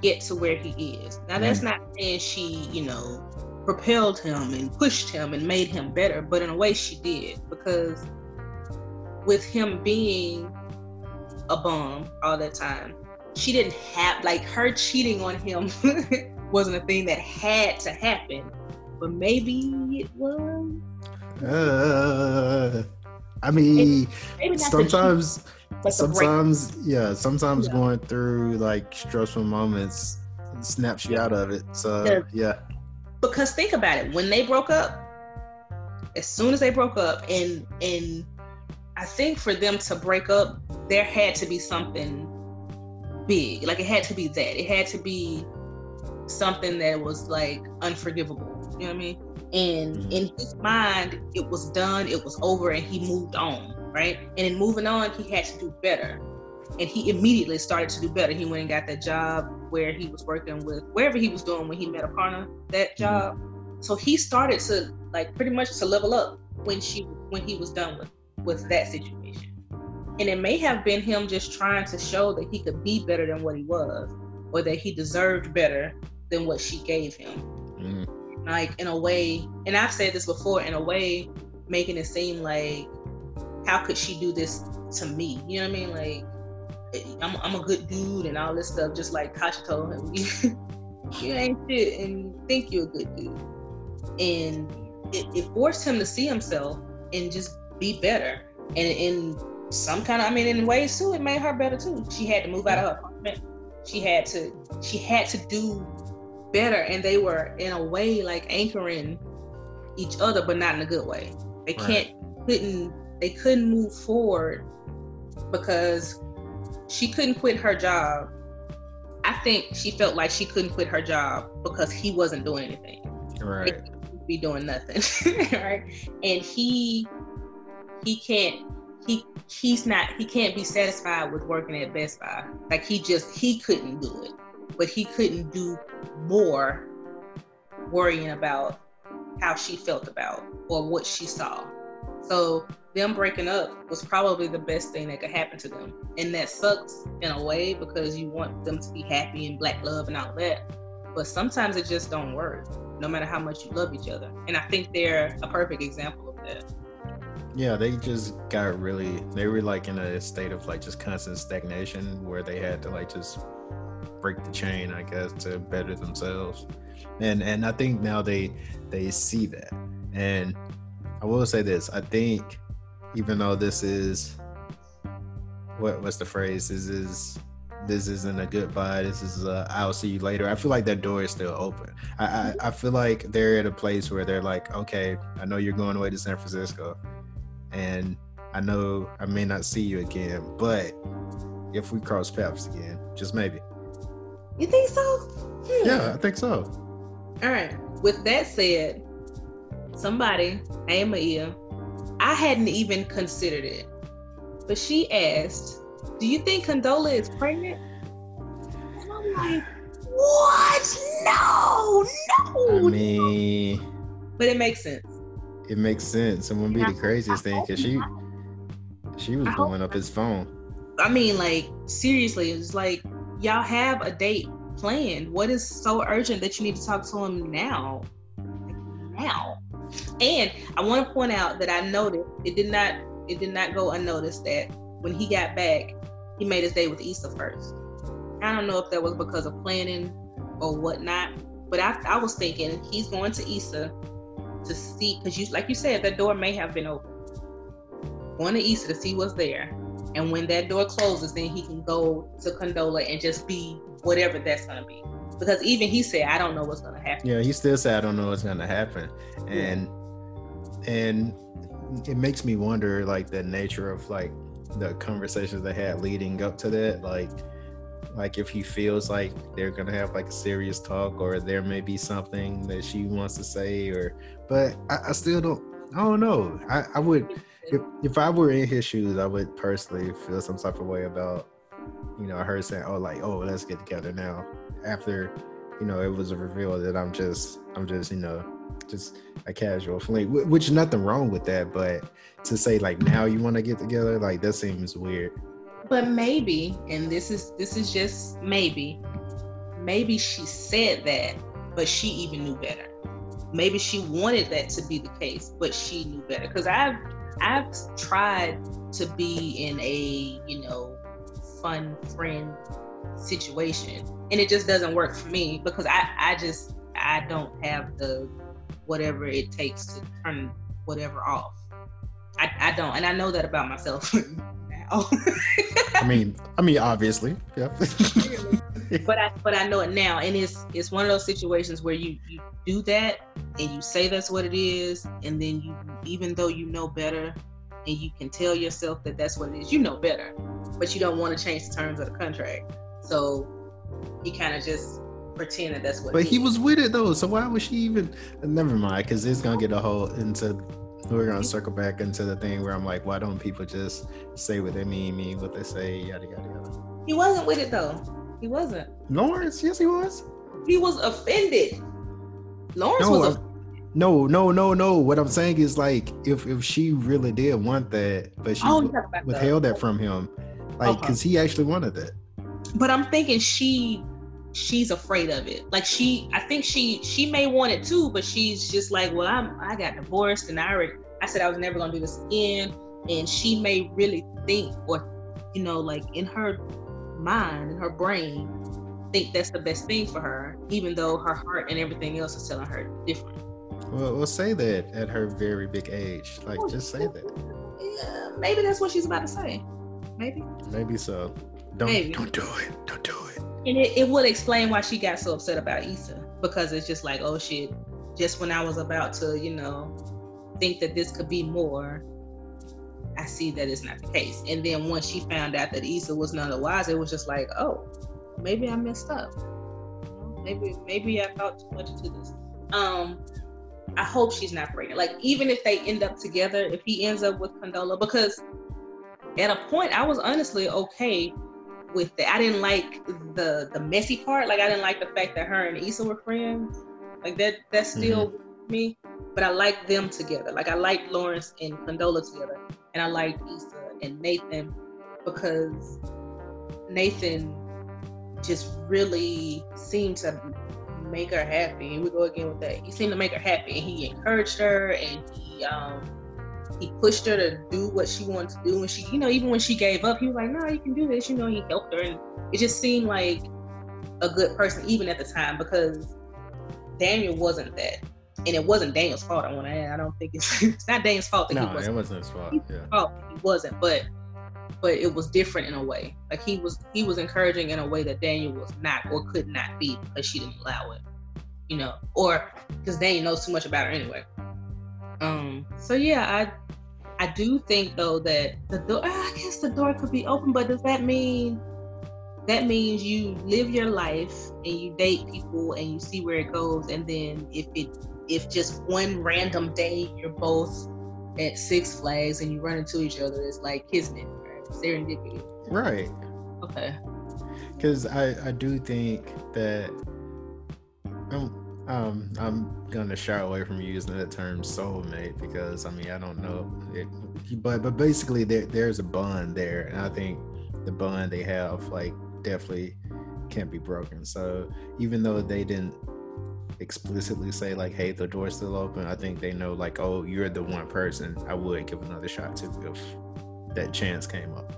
get to where he is. Now, that's mm-hmm. not saying she, you know. propelled him and pushed him and made him better, but in a way she did, because with him being a bum all that time, she didn't have, like, her cheating on him wasn't a thing that had to happen, but maybe it was. Uh, I mean, maybe, maybe sometimes, cheat, sometimes, yeah, sometimes yeah. going through like stressful moments snaps you yeah. out of it. So yeah. yeah. Because think about it, when they broke up, as soon as they broke up, and and I think for them to break up, there had to be something big. Like, it had to be that. It had to be something that was, like, unforgivable. You know what I mean? And in his mind, it was done, it was over, and he moved on, right? And in moving on, he had to do better. And he immediately started to do better. He went and got that job where he was working with, wherever he was doing when he met Aparna, that job. Mm-hmm. So he started to, like, pretty much to level up when she, when he was done with, with that situation. And it may have been him just trying to show that he could be better than what he was, or that he deserved better than what she gave him. Mm-hmm. Like, in a way, and I've said this before, in a way, making it seem like, how could she do this to me? You know what I mean? Like, I'm, I'm a good dude and all this stuff, just like Tasha told him, you, you ain't shit and you think you're a good dude. And it, it forced him to see himself and just be better. And in some kind of, I mean, in ways too, it made her better too. She had to move out of her apartment. She had to, she had to do better. And they were, in a way, like anchoring each other, but not in a good way. They can't, right. couldn't, they couldn't move forward because she couldn't quit her job. I think she felt like she couldn't quit her job because he wasn't doing anything. Right. Like, he wouldn't be doing nothing. Right. And he he can't he he's not he can't be satisfied with working at Best Buy. Like, he just he couldn't do it. But he couldn't do more, worrying about how she felt about or what she saw. So them breaking up was probably the best thing that could happen to them. And that sucks in a way, because you want them to be happy and black love and all that. But sometimes it just don't work, no matter how much you love each other. And I think they're a perfect example of that. Yeah, they just got really, they were like in a state of like just constant stagnation where they had to like just break the chain, I guess, to better themselves. And and I think now they they see that. And I will say this, I think even though this is, what what's the phrase? This is, this isn't a goodbye, this is a I'll see you later. I feel like that door is still open. I, I, I feel like they're at a place where they're like, okay, I know you're going away to San Francisco, and I know I may not see you again, but if we cross paths again, just maybe. You think so? Hmm. Yeah, I think so. All right. With that said, somebody, Ahmaud, I hadn't even considered it, but she asked, "Do you think Condola is pregnant?" And I'm like, "What? No, no." I mean, no. But it makes sense. It makes sense. It wouldn't be the craziest thing because she, she was blowing up his phone. I mean, like, seriously, it's like, y'all have a date planned. What is so urgent that you need to talk to him now? Now. And I want to point out that I noticed it did not it did not go unnoticed that when he got back, he made his day with Issa first. I don't know if that was because of planning or whatnot, but I, I was thinking he's going to Issa to see, because you like you said, that door may have been open. Going to Issa to see what's there. And when that door closes, then he can go to Condola and just be whatever that's going to be. Because even he said, I don't know what's going to happen. Yeah, he still said, I don't know what's going to happen. And yeah. and it makes me wonder, like, the nature of, like, the conversations they had leading up to that. Like, like if he feels like they're going to have, like, a serious talk, or there may be something that she wants to say. or. But I, I still don't, I don't know. I, I would... If, if I were in his shoes, I would personally feel some type of way about, you know, her saying, oh, like, oh, let's get together now. After, you know, it was a reveal that I'm just, I'm just, you know, just a casual fling, which is nothing wrong with that. But to say, like, now you want to get together, like, that seems weird. But maybe, and this is, this is just maybe, maybe she said that, but she even knew better. Maybe she wanted that to be the case, but she knew better. Because I've, I've tried to be in a, you know, fun friend situation, and it just doesn't work for me because I, I just, I don't have the whatever it takes to turn whatever off. I, I don't, and I know that about myself now. I mean, I mean, obviously, yeah. But I, but I know it now, and it's, it's one of those situations where you, you do that, and you say that's what it is, and then you, even though you know better, and you can tell yourself that that's what it is, you know better, but you don't want to change the terms of the contract, so you kind of just pretend that that's what. But it he is. was with it though, so why would she even? Never mind, because it's gonna get a whole into. We're gonna circle back into the thing where I'm like, why don't people just say what they mean, mean what they say, yada yada yada. He wasn't with it though. He wasn't. Lawrence, yes, he was. He was offended. Lawrence no, was a- no, no, no, no. What I'm saying is, like, if, if she really did want that, but she w- withheld that. that from him, like, because okay. he actually wanted that. But I'm thinking she she's afraid of it. Like she, I think she she may want it too, but she's just like, well, I'm I got divorced and I already I said I was never gonna do this again, and she may really think, or you know, like in her mind, in her brain, think that's the best thing for her, even though her heart and everything else is telling her different. Well, we'll say that at her very big age. Like, oh, just say that. Yeah, maybe that's what she's about to say. Maybe. Maybe so. Don't maybe. don't do it. Don't do it. And it, it would explain why she got so upset about Issa, because it's just like, oh shit, just when I was about to, you know, think that this could be more, I see that it's not the case. And then once she found out that Issa was none of the wiser, it was just like, oh, maybe I messed up. Maybe maybe I thought too much into this. Um, I hope she's not pregnant. Like, even if they end up together, if he ends up with Condola, because at a point I was honestly okay with that. I didn't like the the messy part. Like, I didn't like the fact that her and Issa were friends. Like, that that's still mm-hmm. me. But I like them together. Like, I like Lawrence and Condola together. And I like Issa and Nathan, because Nathan just really seemed to make her happy. Here we go again with that. He seemed to make her happy, and he encouraged her, and he um, he pushed her to do what she wanted to do. And she, you know, even when she gave up, he was like, "No, you can do this." You know, he helped her, and it just seemed like a good person, even at the time, because Daniel wasn't that, and it wasn't Daniel's fault. I want to add, I don't think it's it's not Daniel's fault that no, he wasn't. No, it wasn't his fault. His yeah. fault he wasn't, but. But it was different in a way. Like, he was he was encouraging in a way that Daniel was not, or could not be, because she didn't allow it, you know, or because Daniel knows too much about her anyway. Um. So yeah, I I do think though that the door, I guess the door could be open, but does that mean, that means you live your life and you date people and you see where it goes, and then if it, if just one random day you're both at Six Flags and you run into each other, it's like kismet, right? Serendipity. Right. Okay. Because I, I do think that I'm, um, I'm going to shy away from using that term soulmate, because I mean, I don't know it, but, but basically there, there's a bond there. And I think the bond they have, like, definitely can't be broken. So even though they didn't explicitly say like, hey, the door's still open, I think they know like, oh, you're the one person I would give another shot to if that chance came up.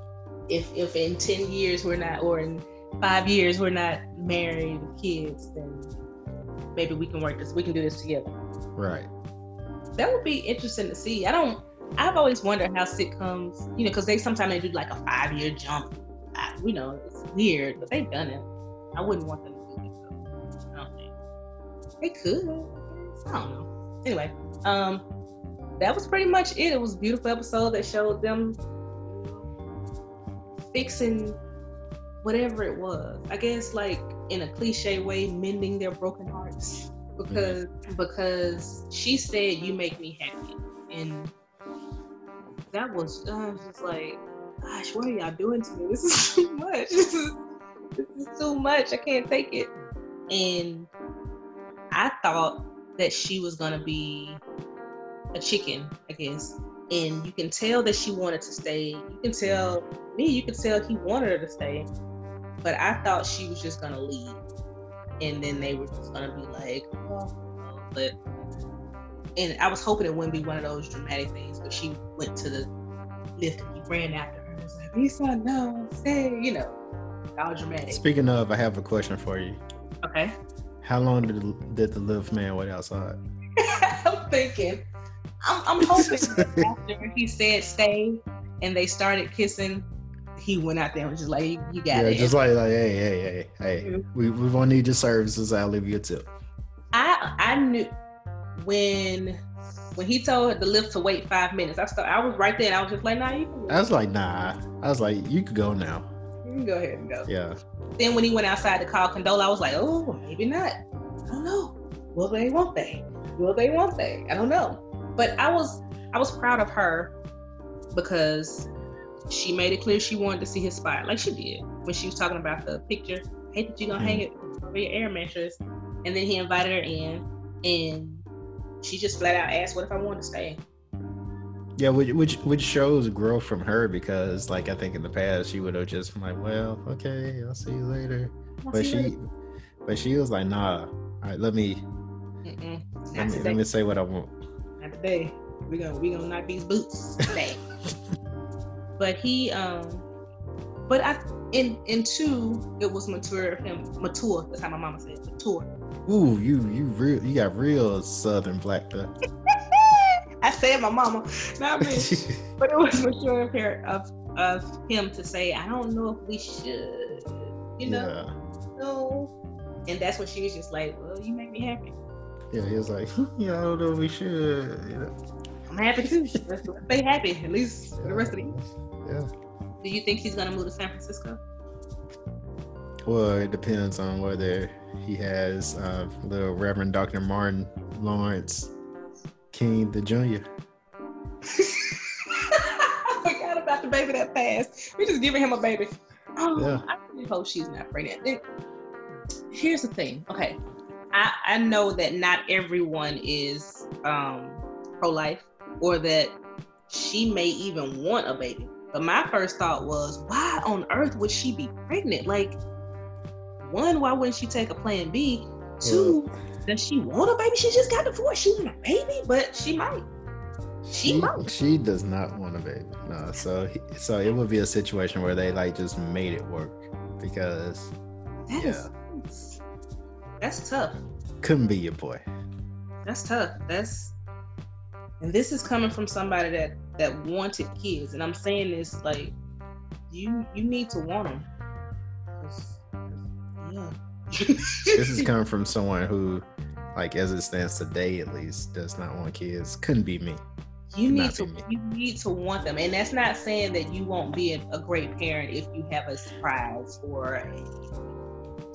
If if in ten years we're not, or in five years we're not married with kids, then maybe we can work this, we can do this together. Right. That would be interesting to see. I don't, I've always wondered how sitcoms, you know, because they sometimes they do like a five-year jump. I, you know, it's weird, but they've done it. I wouldn't want them to do it, so I don't think. They could. I don't know. Anyway, um, that was pretty much it. It was a beautiful episode that showed them fixing whatever it was. I guess, like, in a cliche way, mending their broken hearts. Because, mm-hmm. because she said, you make me happy. And that was, I was just like, gosh, what are y'all doing to me? This is too much. This is, this is too much. I can't take it. And I thought that she was going to be a chicken, I guess. And you can tell that she wanted to stay. You can tell me, you can tell he wanted her to stay. But I thought she was just going to leave. And then they were just going to be like, oh, but. And I was hoping it wouldn't be one of those dramatic things, but she went to the lift and he ran after her. I was like, Issa, no, stay, you know, all dramatic. Speaking of, I have a question for you. Okay. How long did the, did the lift man wait outside? I'm thinking, I'm, I'm hoping that after he said stay and they started kissing, he went out there and was just like, you, you got yeah, it. Yeah, just like, like, hey, hey, hey, hey, mm-hmm. we, we won't need your services. I'll leave you a tip. I, I knew... When when he told the lift to wait five minutes, I started, I was right there and I was just like, nah, you can go. I was like, nah. I was like, you could go now. You can go ahead and go. Yeah. Then when he went outside to call Condola, I was like, oh, maybe not. I don't know. Will they, won't they? Will they, won't they? I don't know. But I was I was proud of her because she made it clear she wanted to see his spot, like she did when she was talking about the picture. Hey, that you gonna mm-hmm. hang it over your air mattress. And then he invited her in, and she just flat out asked, what if I wanted to stay? Yeah, which, which which shows growth from her, because like I think in the past she would have just been like, well, okay, I'll see you later. I'll but she later. But she was like, nah, all right, let me let me, let me say what I want. Not today. We're gonna we gonna knock these boots today. But he um but I in in two it was mature of him mature, that's how my mama said, mature. Ooh, you you real you got real Southern black though. I said my mama, not me. But it was mature of her, of of him to say, I don't know if we should, you know, yeah. no. And that's when she was just like, well, you make me happy. Yeah, he was like, yeah, I don't know if we should. You know, I'm happy too. Let's stay happy at least for the rest of the year. Yeah. Do you think he's gonna move to San Francisco? Well, it depends on whether he has uh, little Reverend Doctor Martin Lawrence King the Junior I forgot about the baby that passed. We're just giving him a baby. Oh, yeah. I really hope she's not pregnant. It, here's the thing. Okay, I, I know that not everyone is um, pro-life, or that she may even want a baby. But my first thought was, why on earth would she be pregnant? Like, one, why wouldn't she take a plan B? Two, does she want a baby? She just got divorced. She want a baby, but she might. She, she might. She does not want a baby. No, so so it would be a situation where they like just made it work, because that yeah, is, that's tough. Couldn't be your boy. That's tough. That's and this is coming from somebody that that wanted kids, and I'm saying this like you you need to want them. Yeah. This is coming from someone who, like, as it stands today at least, does not want kids. Couldn't be me. You need to me. you need to want them. And that's not saying that you won't be a, a great parent if you have a surprise or a,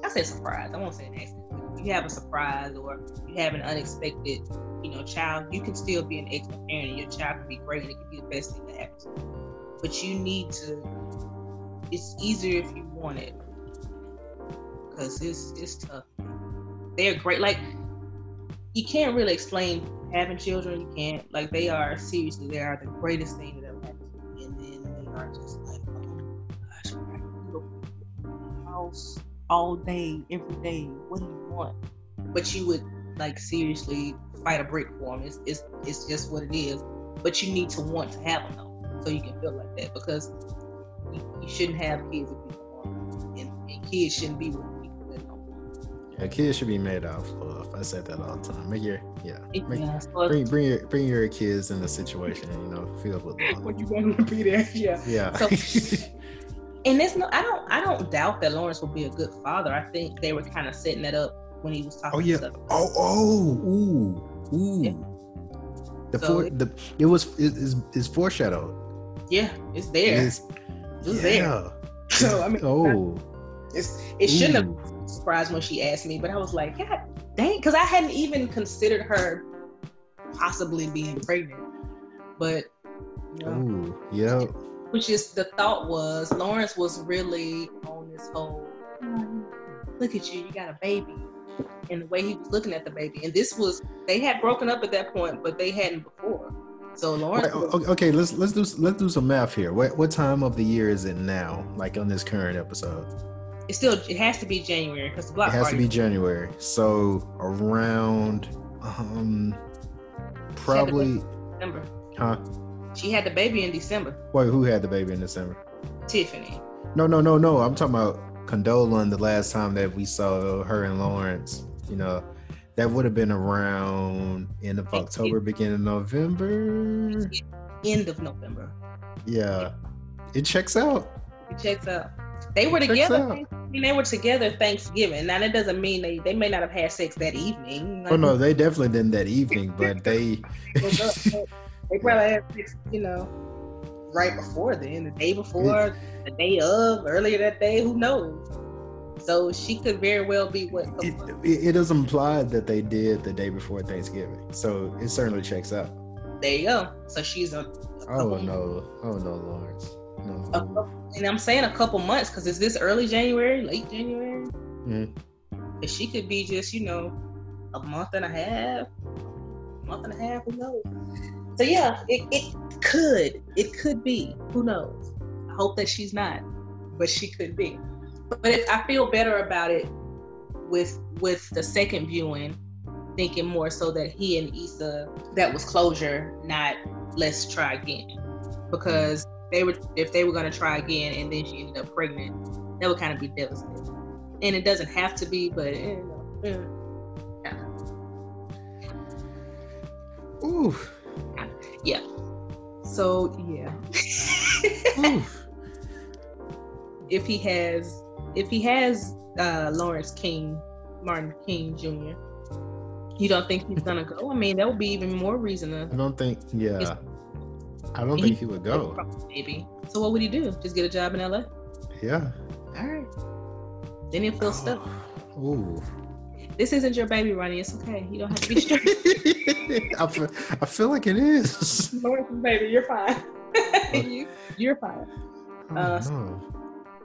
I said surprise, I won't say an accident. If you have a surprise or you have an unexpected, you know, child, you can still be an excellent parent and your child can be great and it can be the best thing that happens. But you need to, it's easier if you want it. Cause it's it's tough. They're great. Like, you can't really explain having children. You can't. Like, they are, seriously, they are the greatest thing that ever happened to me. And then they are just like, oh my gosh, I can go to the house all day, every day. What do you want? But you would, like, seriously fight a brick for them. It's, it's, it's just what it is. But you need to want to have them, though, so you can feel like that. Because you, you shouldn't have kids if you don't want them. And, and kids shouldn't be with people that don't want them. Yeah, kids should be made out of love. I said that all the time. Make your, yeah. Make, yeah so bring, bring, your, bring your kids in the situation, you know, filled with love. When you want them to be there, yeah. Yeah. So, and there's no, I don't, I don't doubt that Lawrence will be a good father. I think they were kind of setting that up when he was talking. Oh yeah. Stuff. Oh oh ooh ooh. Yeah. The so for it, the it was it is is foreshadowed. Yeah, it's there. It's, it was yeah. there. So I mean, oh, I, it's it ooh. shouldn't have surprised when she asked me, but I was like, God dang, because I hadn't even considered her possibly being pregnant. But you know, ooh yeah. Which is, the thought was, Lawrence was really on this whole, look at you, you got a baby. And the way he was looking at the baby. And this was, they had broken up at that point, but they hadn't before. So Lawrence. Wait, okay, okay, let's let's do let's do some math here. What what time of the year is it now? Like on this current episode? It still, it has to be January because the block. It has party. to be January. So around um probably December. Huh? She had the baby in December. Wait, who had the baby in December? Tiffany. No, no, no, no. I'm talking about Condola. The last time that we saw her and Lawrence, you know, that would have been around end of October, beginning of November. End of November. Yeah. It checks out. It checks out. They were together. I mean, they were together Thanksgiving. Now, that doesn't mean they, they may not have had sex that evening. Like, oh, no, they definitely didn't that evening, but they... They probably had sex, you know, right before then, the day before, it, the day of, earlier that day, who knows? So she could very well be what... It, it, it is implied that they did the day before Thanksgiving. So it certainly checks out. There you go. So she's a... a oh, couple, no. Oh, no, Lawrence. No. A, and I'm saying a couple months, because is this early January, late January? Mm. If she could be just, you know, a month and a half, a month and a half, who knows? So yeah, it, it could, it could be, who knows? I hope that she's not, but she could be. But if, I feel better about it with with the second viewing, thinking more so that he and Issa, that was closure, not let's try again. Because they were, if they were gonna try again and then she ended up pregnant, that would kind of be devastating. And it doesn't have to be, but eh, eh, nah. Ooh. Yeah. So yeah. If he has, if he has uh, Lawrence King, Martin King Junior, you don't think he's gonna go? I mean, that would be even more reason to. I don't think. Yeah. I don't think he, he would go. Maybe. So what would he do? Just get a job in L A? Yeah. All right. Then he'll feel oh. stuck. Ooh. This isn't your baby, Ronnie. It's okay. You don't have to be straight. I, feel, I feel like it is. Baby, you're fine. you, you're fine. Oh, uh, no.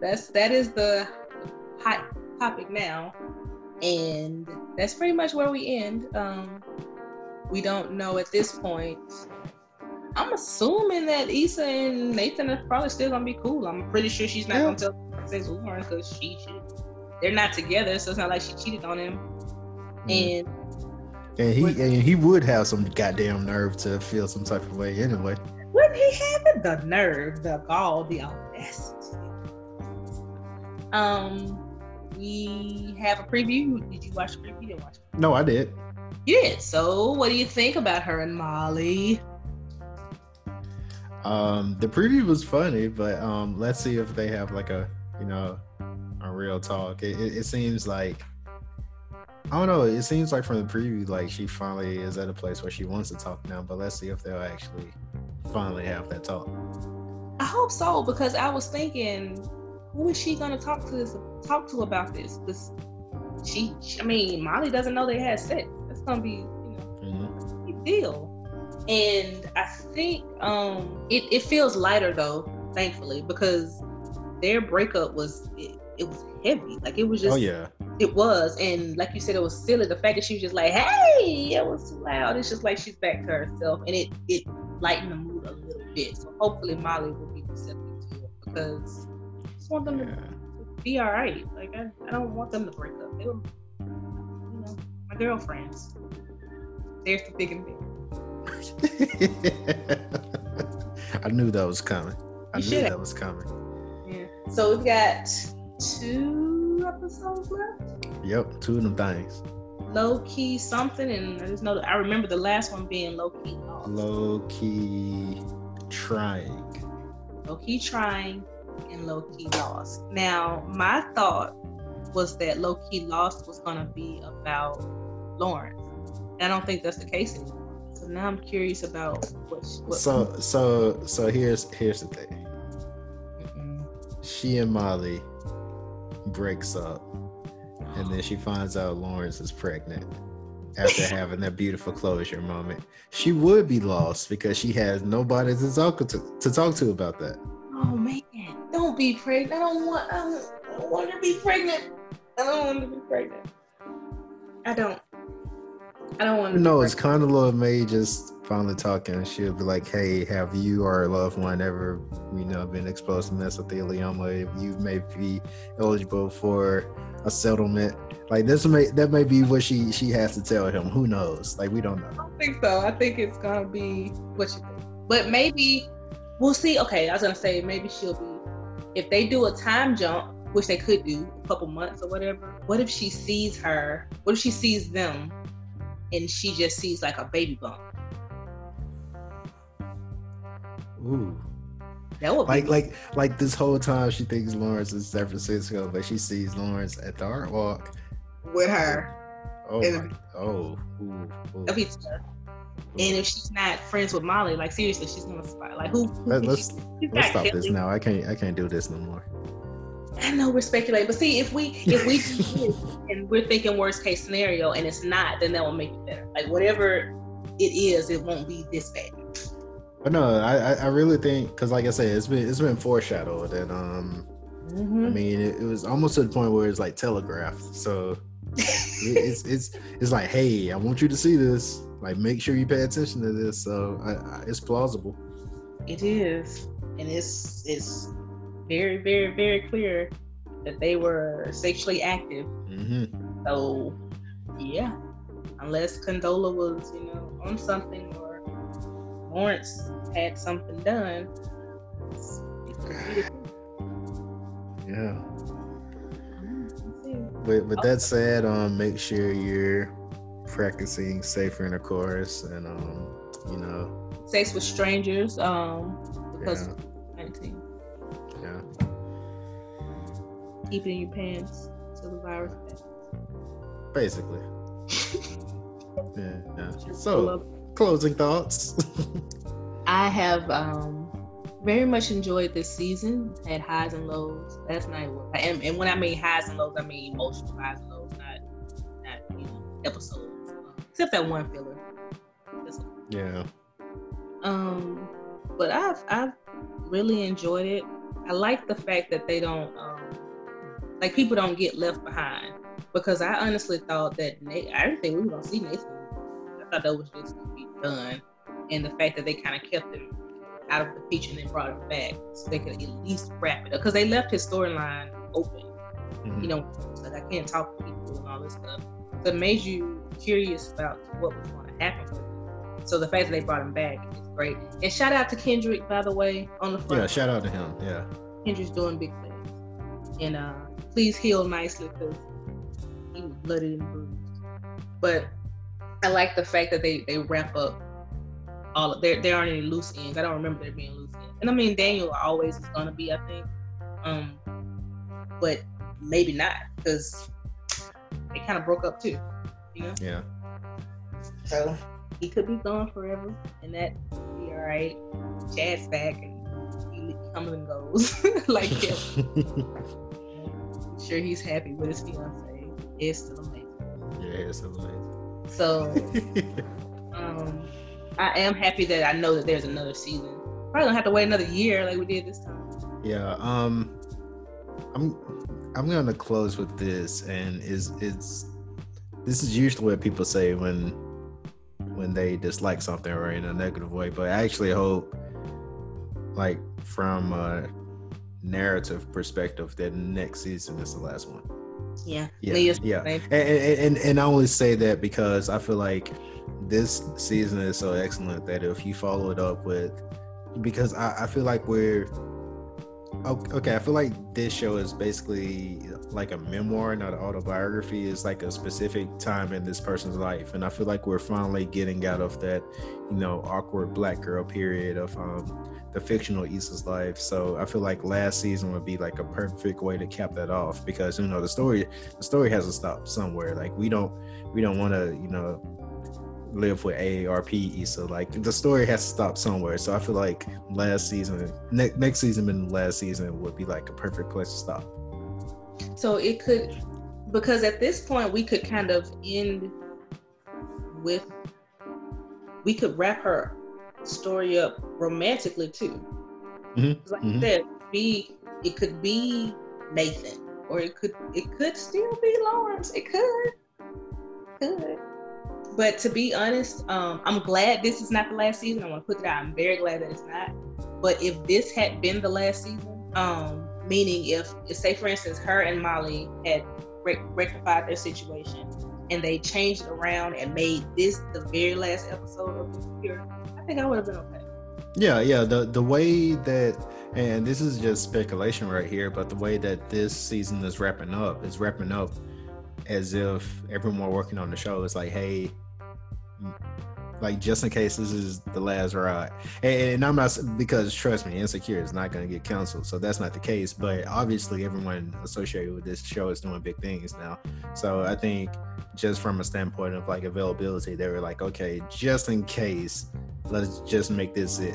That's that is the hot topic now, and that's pretty much where we end. Um, we don't know at this point. I'm assuming that Issa and Nathan are probably still gonna be cool. I'm pretty sure she's not yeah. gonna tell Princess Lawrence because she should. They're not together, so it's not like she cheated on him. And and he and he would have some goddamn nerve to feel some type of way anyway. Wouldn't he have it? The nerve, the gall, the audacity. Um, we have a preview. Did you watch the preview? You didn't watch it. No, I did. You did. So, what do you think about her and Molly? Um, the preview was funny, but um, let's see if they have like a you know. a real talk. It, it, it seems like I don't know. It seems like from the preview, like she finally is at a place where she wants to talk now, but let's see if they'll actually finally have that talk. I hope so, because I was thinking, who is she gonna talk to this talk to about this? This she, I mean, Molly doesn't know they had sex. That's gonna be, you know, mm-hmm. a big deal. And I think um, it, it feels lighter though, thankfully, because their breakup was it, it was heavy. Like it was just, oh yeah, it was. And like you said, it was silly. The fact that she was just like, "Hey, it was too loud." It's just like she's back to herself, and it it lightened the mood a little bit. So hopefully Molly will be receptive to it, because I just want them yeah. to, to be all right. Like I, I don't want them to break up. They were, you know, my girlfriends. There's the big and big. I knew that was coming. I you knew should've. that was coming. Yeah. So we've got two episodes left. Yep, two of them things. Lowkey something, and I just know that I remember the last one being Lowkey Lost. Lowkey trying. Lowkey trying, and Lowkey Lost. Now, my thought was that Lowkey Lost was gonna be about Lawrence. I don't think that's the case anymore. So now I'm curious about what. She, what so so so here's here's the thing. Mm-mm. She and Molly breaks up, and then she finds out Lawrence is pregnant. After having that beautiful closure moment, she would be lost because she has nobody to talk to to talk to about that. Oh man, don't be pregnant. I don't want. I don't, I don't want to be pregnant. I don't want to be pregnant. I don't. I don't want to. No, it's kind of Love May just finally talking. She'll be like, "Hey, have you or a loved one ever, you know, been exposed to mesothelioma? You may be eligible for a settlement." Like this may that may be what she she has to tell him. Who knows? Like we don't know. I don't think so. I think it's gonna be what you think. But maybe we'll see. Okay, I was gonna say maybe she'll be, if they do a time jump, which they could do, a couple months or whatever. What if she sees her? What if she sees them? And she just sees like a baby bump. Ooh, that would like be- like like this whole time she thinks Lawrence is San Francisco, but she sees Lawrence at the art walk with her. Oh, and my, oh, ooh, ooh. That'd be tough. And if she's not friends with Molly, like seriously, she's gonna spy. Like who? who Let, let's she, let's stop Kelly. This now. I can't I can't do this no more. I know we're speculating, but see, if we if we do this and we're thinking worst case scenario and it's not, then that will make it better. Like whatever it is, it won't be this bad. But no, I I really think, because like I said, it's been it's been foreshadowed, and um, mm-hmm. I mean, it, it was almost to the point where it's like telegraphed. So it, it's it's it's like, hey, I want you to see this. Like, make sure you pay attention to this. So I, I, it's plausible. It is, and it's it's. very, very, very clear that they were sexually active. Mm-hmm. So, yeah. Unless Condola was, you know, on something or Lawrence had something done. Yeah. But with that said, um, make sure you're practicing safe intercourse and, um, you know. Sex with strangers, um, because yeah. of nineteen. Yeah. Keep it in your pants till the virus passes. Basically. yeah, yeah. So, closing thoughts. I have um, very much enjoyed this season. Had highs and lows. Last night was, and, and when I mean highs and lows, I mean emotional highs and lows, not not you know, episodes. Except that one filler. Yeah. Um, but I've I've really enjoyed it. I like the fact that they don't, um, like people don't get left behind, because I honestly thought that Nate, I didn't think we were going to see Nathan. I thought that was just going to be done. And the fact that they kind of kept him out of the picture and then brought him back so they could at least wrap it up, because they left his storyline open. Mm-hmm. You know, like I can't talk to people and all this stuff. So it made you curious about what was going to happen. So the fact that they brought him back is great. And shout out to Kendrick, by the way, on the front. Yeah, shout out to him. Yeah. Kendrick's doing big things. And uh, please heal nicely, because he was blooded and bruised. But I like the fact that they, they wrap up all of there there aren't any loose ends. I don't remember there being loose ends. And I mean, Daniel always is gonna be, I think. Um, but maybe not, because they kind of broke up too. You know? Yeah. So he could be gone forever, and that would be all right. Chad's back, and he comes and goes. Like, yeah. I'm sure he's happy with his fiance. It's still amazing. Yeah, it's still amazing. So, um, I am happy that I know that there's another season. Probably gonna have to wait another year, like we did this time. Yeah. Um, I'm I'm gonna close with this, and is it's this is usually what people say when. when they dislike something or in a negative way, but I actually hope, like, from a narrative perspective, that next season is the last one. Yeah. Yeah. Yeah. And, and, and I only say that because I feel like this season is so excellent that if you follow it up with, because I, I feel like we're, okay, I feel like this show is basically like a memoir, not an autobiography. It's like a specific time in this person's life, and I feel like we're finally getting out of that, you know, awkward black girl period of um, the fictional Issa's life. So I feel like last season would be like a perfect way to cap that off, because, you know, the story the story has to stop somewhere. Like, we don't we don't want to, you know, live with A A R P Issa. Like, the story has to stop somewhere. So I feel like last season, ne- next season and last season would be like a perfect place to stop. So it could, because at this point we could kind of end with, we could wrap her story up romantically too. Mm-hmm. Like mm-hmm. I said, be it could be Nathan, or it could it could still be Lawrence. It could, could. But to be honest, um, I'm glad this is not the last season. I want to put it out. I'm very glad that it's not. But if this had been the last season, um, meaning if, if, say for instance, her and Molly had re- rectified their situation and they changed around and made this the very last episode of Insecure, I think I would have been okay. Yeah, yeah. The the way that, and this is just speculation right here, but the way that this season is wrapping up, is wrapping up as if everyone working on the show is like, hey, like, just in case this is the last ride. And I'm not, because trust me, Insecure is not going to get canceled, so that's not the case. But obviously everyone associated with this show is doing big things now, so I think just from a standpoint of like availability, they were like, okay, just in case, let's just make this it.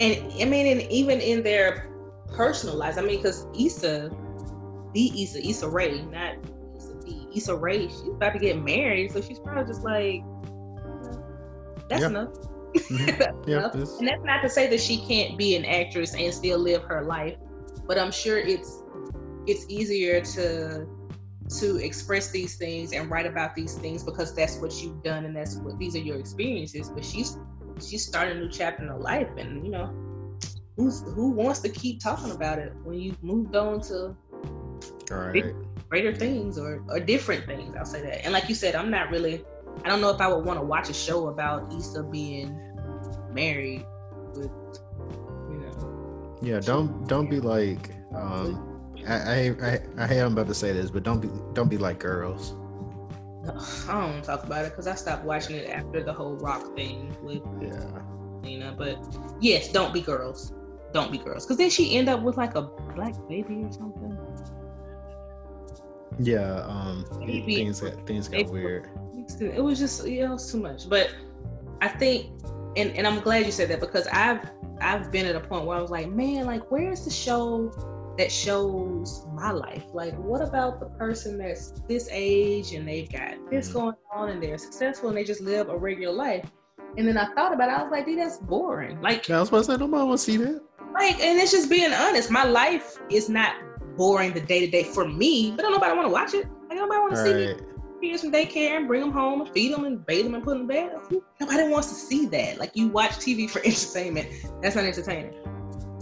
And I mean, and even in their personal lives, I mean, because Issa the Issa Issa Rae, not Issa Rae, she's about to get married, so she's probably just like, that's yeah. enough. Mm-hmm. that's yeah, enough. And that's not to say that she can't be an actress and still live her life, but I'm sure it's it's easier to to express these things and write about these things, because that's what you've done and that's what, these are your experiences. But she's she's starting a new chapter in her life, and you know, who's who wants to keep talking about it when you've moved on to all right. big, greater things or, or different things, I'll say that. And like you said, I'm not really, I don't know if I would want to watch a show about Issa being married with, you know. Yeah, don't don't be like, um, I, I I I am about to say this, but don't be don't be like Girls. I don't want to talk about it because I stopped watching it after the whole Rock thing with, yeah, you know. But yes, don't be Girls, don't be Girls, because then she end up with like a black baby or something. Yeah, um, maybe, things got things got maybe, weird. It was just, you know, it was too much. But I think, and, and I'm glad you said that, because I've I've been at a point where I was like, man, like, where's the show that shows my life? Like, what about the person that's this age and they've got this mm-hmm. going on and they're successful and they just live a regular life? And then I thought about it, I was like, dude, that's boring. Like, I was supposed to say, nobody wants to see that. Like, and it's just being honest. My life is not boring the day to day for me, but don't nobody want to watch it. Like, nobody want to see right. me kids from daycare and bring them home and feed them and bathe them and put them in bed. Nobody wants to see that. Like, you watch T V for entertainment. That's not entertaining.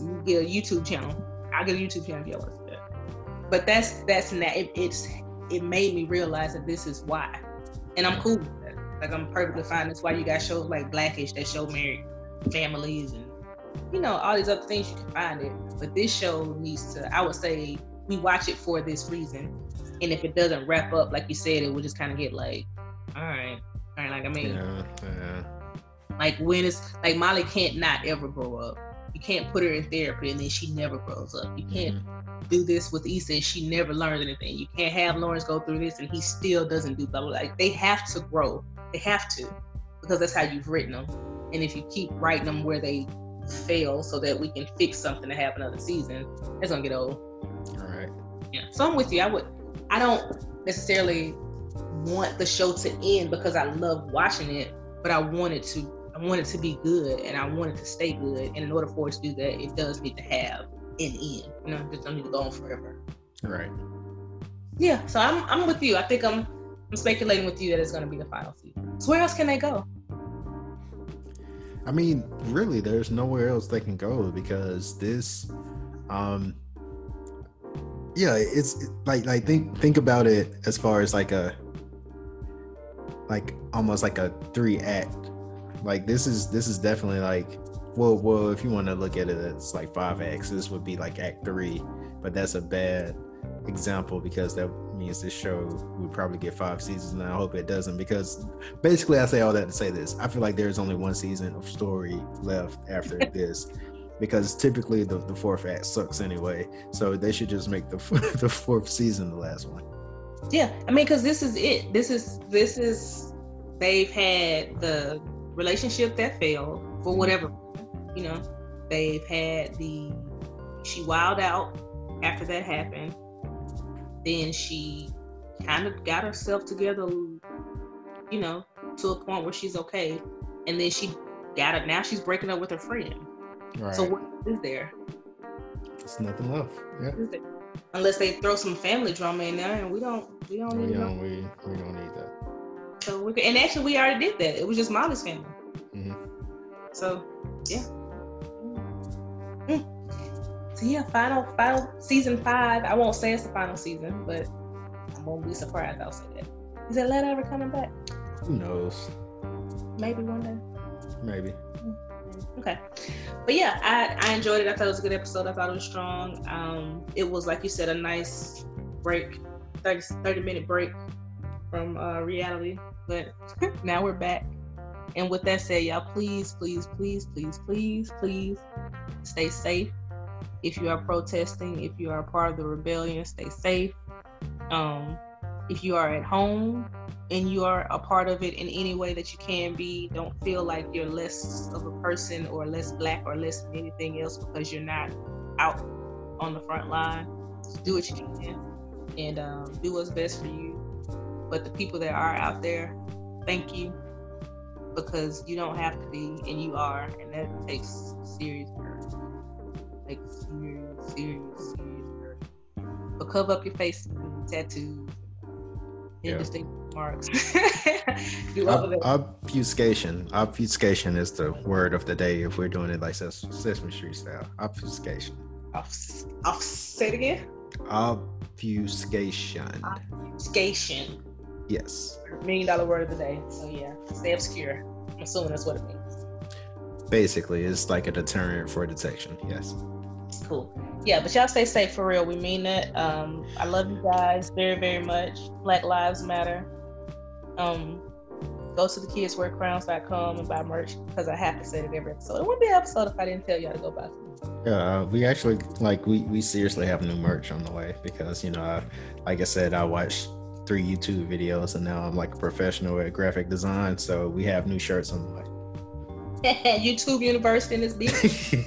You get a YouTube channel. I'll get a YouTube channel if y'all want to see that. But that's that's not. It, it's it made me realize that this is why, and I'm cool with that. Like, I'm perfectly fine. That's why you got shows like Blackish that show married families and, you know, all these other things. You can find it, but this show needs to, I would say, we watch it for this reason. And if it doesn't wrap up, like you said, it will just kind of get like, all right, all right, like, I mean, yeah, yeah. like, when it's like, Molly can't not ever grow up. You can't put her in therapy and then she never grows up. You can't mm-hmm. do this with Issa and she never learns anything. You can't have Lawrence go through this and he still doesn't do blah, blah, blah. Like, they have to grow. They have to, because that's how you've written them. And if you keep writing them where they fail so that we can fix something to have another season, it's gonna get old. All right. Yeah. So I'm with you. I would, I don't necessarily want the show to end because I love watching it, but I want it to, I want it to be good and I want it to stay good. And in order for it to do that, it does need to have an end. You know, it just don't need to go on forever. Right. Yeah. So I'm I'm with you. I think I'm I'm speculating with you that it's gonna be the final season. So where else can they go? I mean, really, there's nowhere else they can go because this, um, yeah, it's like, like think, think about it as far as like a, like almost like a three act. Like this is, this is definitely like, well, well, if you want to look at it, it's like five acts. This would be like act three, but that's a bad example because that means this show would probably get five seasons, and I hope it doesn't, because basically I say all that to say this: I feel like there's only one season of story left after this, because typically the, the fourth act sucks anyway, so they should just make the the fourth season the last one. Yeah, I mean, because this is it. This is this is they've had the relationship that failed for whatever, you know. They've had the she wilded out after that happened. Then she kind of got herself together, you know, to a point where she's okay. And then she got it. Now she's breaking up with her friend. Right. So what is there? There's nothing left. Yeah. Unless they throw some family drama in there, and we don't, we don't we need don't, that. We, we don't need that. So we and actually we already did that. It was just Molly's family. Mm-hmm. So yeah. Mm. So yeah, final, final season five. I won't say it's the final season, but I won't be surprised. I'll say that. Is Atlanta ever coming back? Who knows? Maybe one day. Maybe. Okay, but yeah, I, I enjoyed it. I thought it was a good episode. I thought it was strong. Um, it was, like you said, a nice break, thirty, thirty minute break from uh, reality. But now we're back. And with that said, y'all, please, please, please, please, please, please, stay safe. If you are protesting, if you are a part of the rebellion, stay safe. Um, if you are at home and you are a part of it in any way that you can be, don't feel like you're less of a person or less black or less than anything else because you're not out on the front line. Just do what you can and um, do what's best for you. But the people that are out there, thank you, because you don't have to be and you are, and that takes serious courage. Like serious, serious, serious. But cover up your face with tattoos, interesting yeah. marks. Ob- obfuscation. Obfuscation is the word of the day if we're doing it like Ses- Sesame Street style. Obfuscation. Obf- Obf- say it again. Obfuscation. Obfuscation. Yes. Million dollar word of the day. So yeah, stay obscure. I'm assuming that's what it means. Basically, it's like a deterrent for detection. Yes. Cool. Yeah, but y'all stay safe for real. We mean that. Um, I love you guys very, very much. Black Lives Matter. Um, go to the kids wear crowns dot com and buy merch, because I have to say it every episode. It wouldn't be an episode if I didn't tell y'all to go buy some. Yeah, uh, we actually, like, we, we seriously have new merch on the way because, you know, I, like I said, I watched three YouTube videos and now I'm like a professional at graphic design. So we have new shirts on the way. YouTube University in this beat.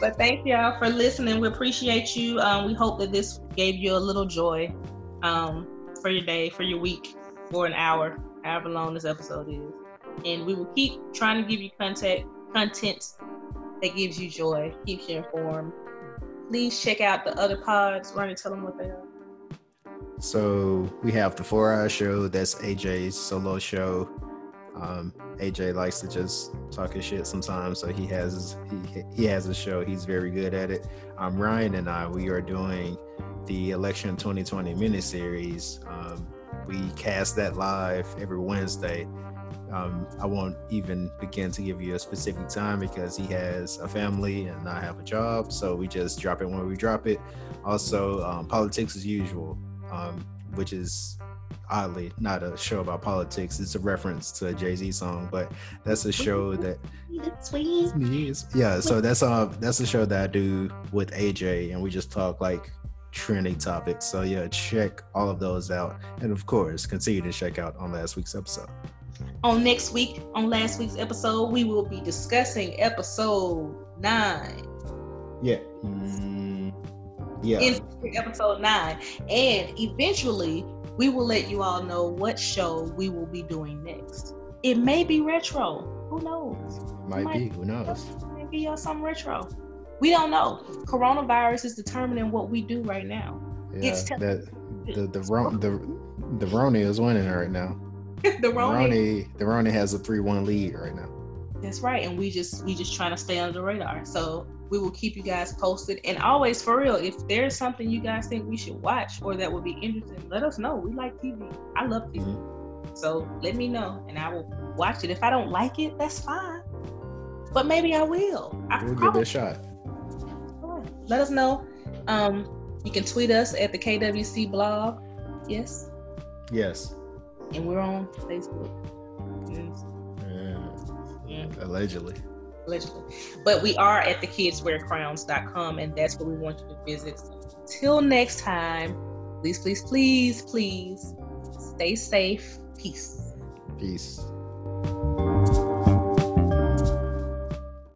But thank y'all for listening. We appreciate you. Um, we hope that this gave you a little joy um, for your day, for your week, for an hour, however long this episode is. And we will keep trying to give you content, content that gives you joy, keeps you informed. Please check out the other pods. Ronnie, tell them what they are. So we have the Four Hour Show. That's A J's solo show. Um, A J likes to just talk his shit sometimes, so he has he he has a show. He's very good at it. Um, Ryan and I, we are doing the Election twenty twenty miniseries. Um, we cast that live every Wednesday. Um, I won't even begin to give you a specific time because he has a family and I have a job, so we just drop it when we drop it. Also, um, Politics as Usual, um, which is oddly not a show about politics. It's a reference to a Jay-Z song, but that's a show that yeah so that's uh that's a show that I do with A J, and we just talk like trending topics. So yeah, check all of those out, and of course continue to check out on last week's episode. On next week on last week's episode, we will be discussing episode nine. Yeah. Mm, yeah. In episode nine, and eventually we will let you all know what show we will be doing next. It may be retro. Who knows? It might, it might be. Who knows? It might be some retro. We don't know. Coronavirus is determining what we do right now. Yeah, it's telling that, the the Ron, the the Roni is winning right now. the Roni the Roni has a three one lead right now. That's right, and we just we just trying to stay under the radar. So we will keep you guys posted, and always, for real, if there's something you guys think we should watch or that would be interesting, let us know. We like T V. I love T V. Mm-hmm. So let me know, and I will watch it. If I don't like it, that's fine. But maybe I will. I we'll give it a shot. Let us know. Um, you can tweet us at the K W C blog. Yes. Yes. And we're on Facebook. Yes. Yeah. Yeah. Allegedly. Allegedly. But we are at the kids wear crowns dot com, and that's where we want you to visit. So till next time, please, please, please, please stay safe. Peace. Peace.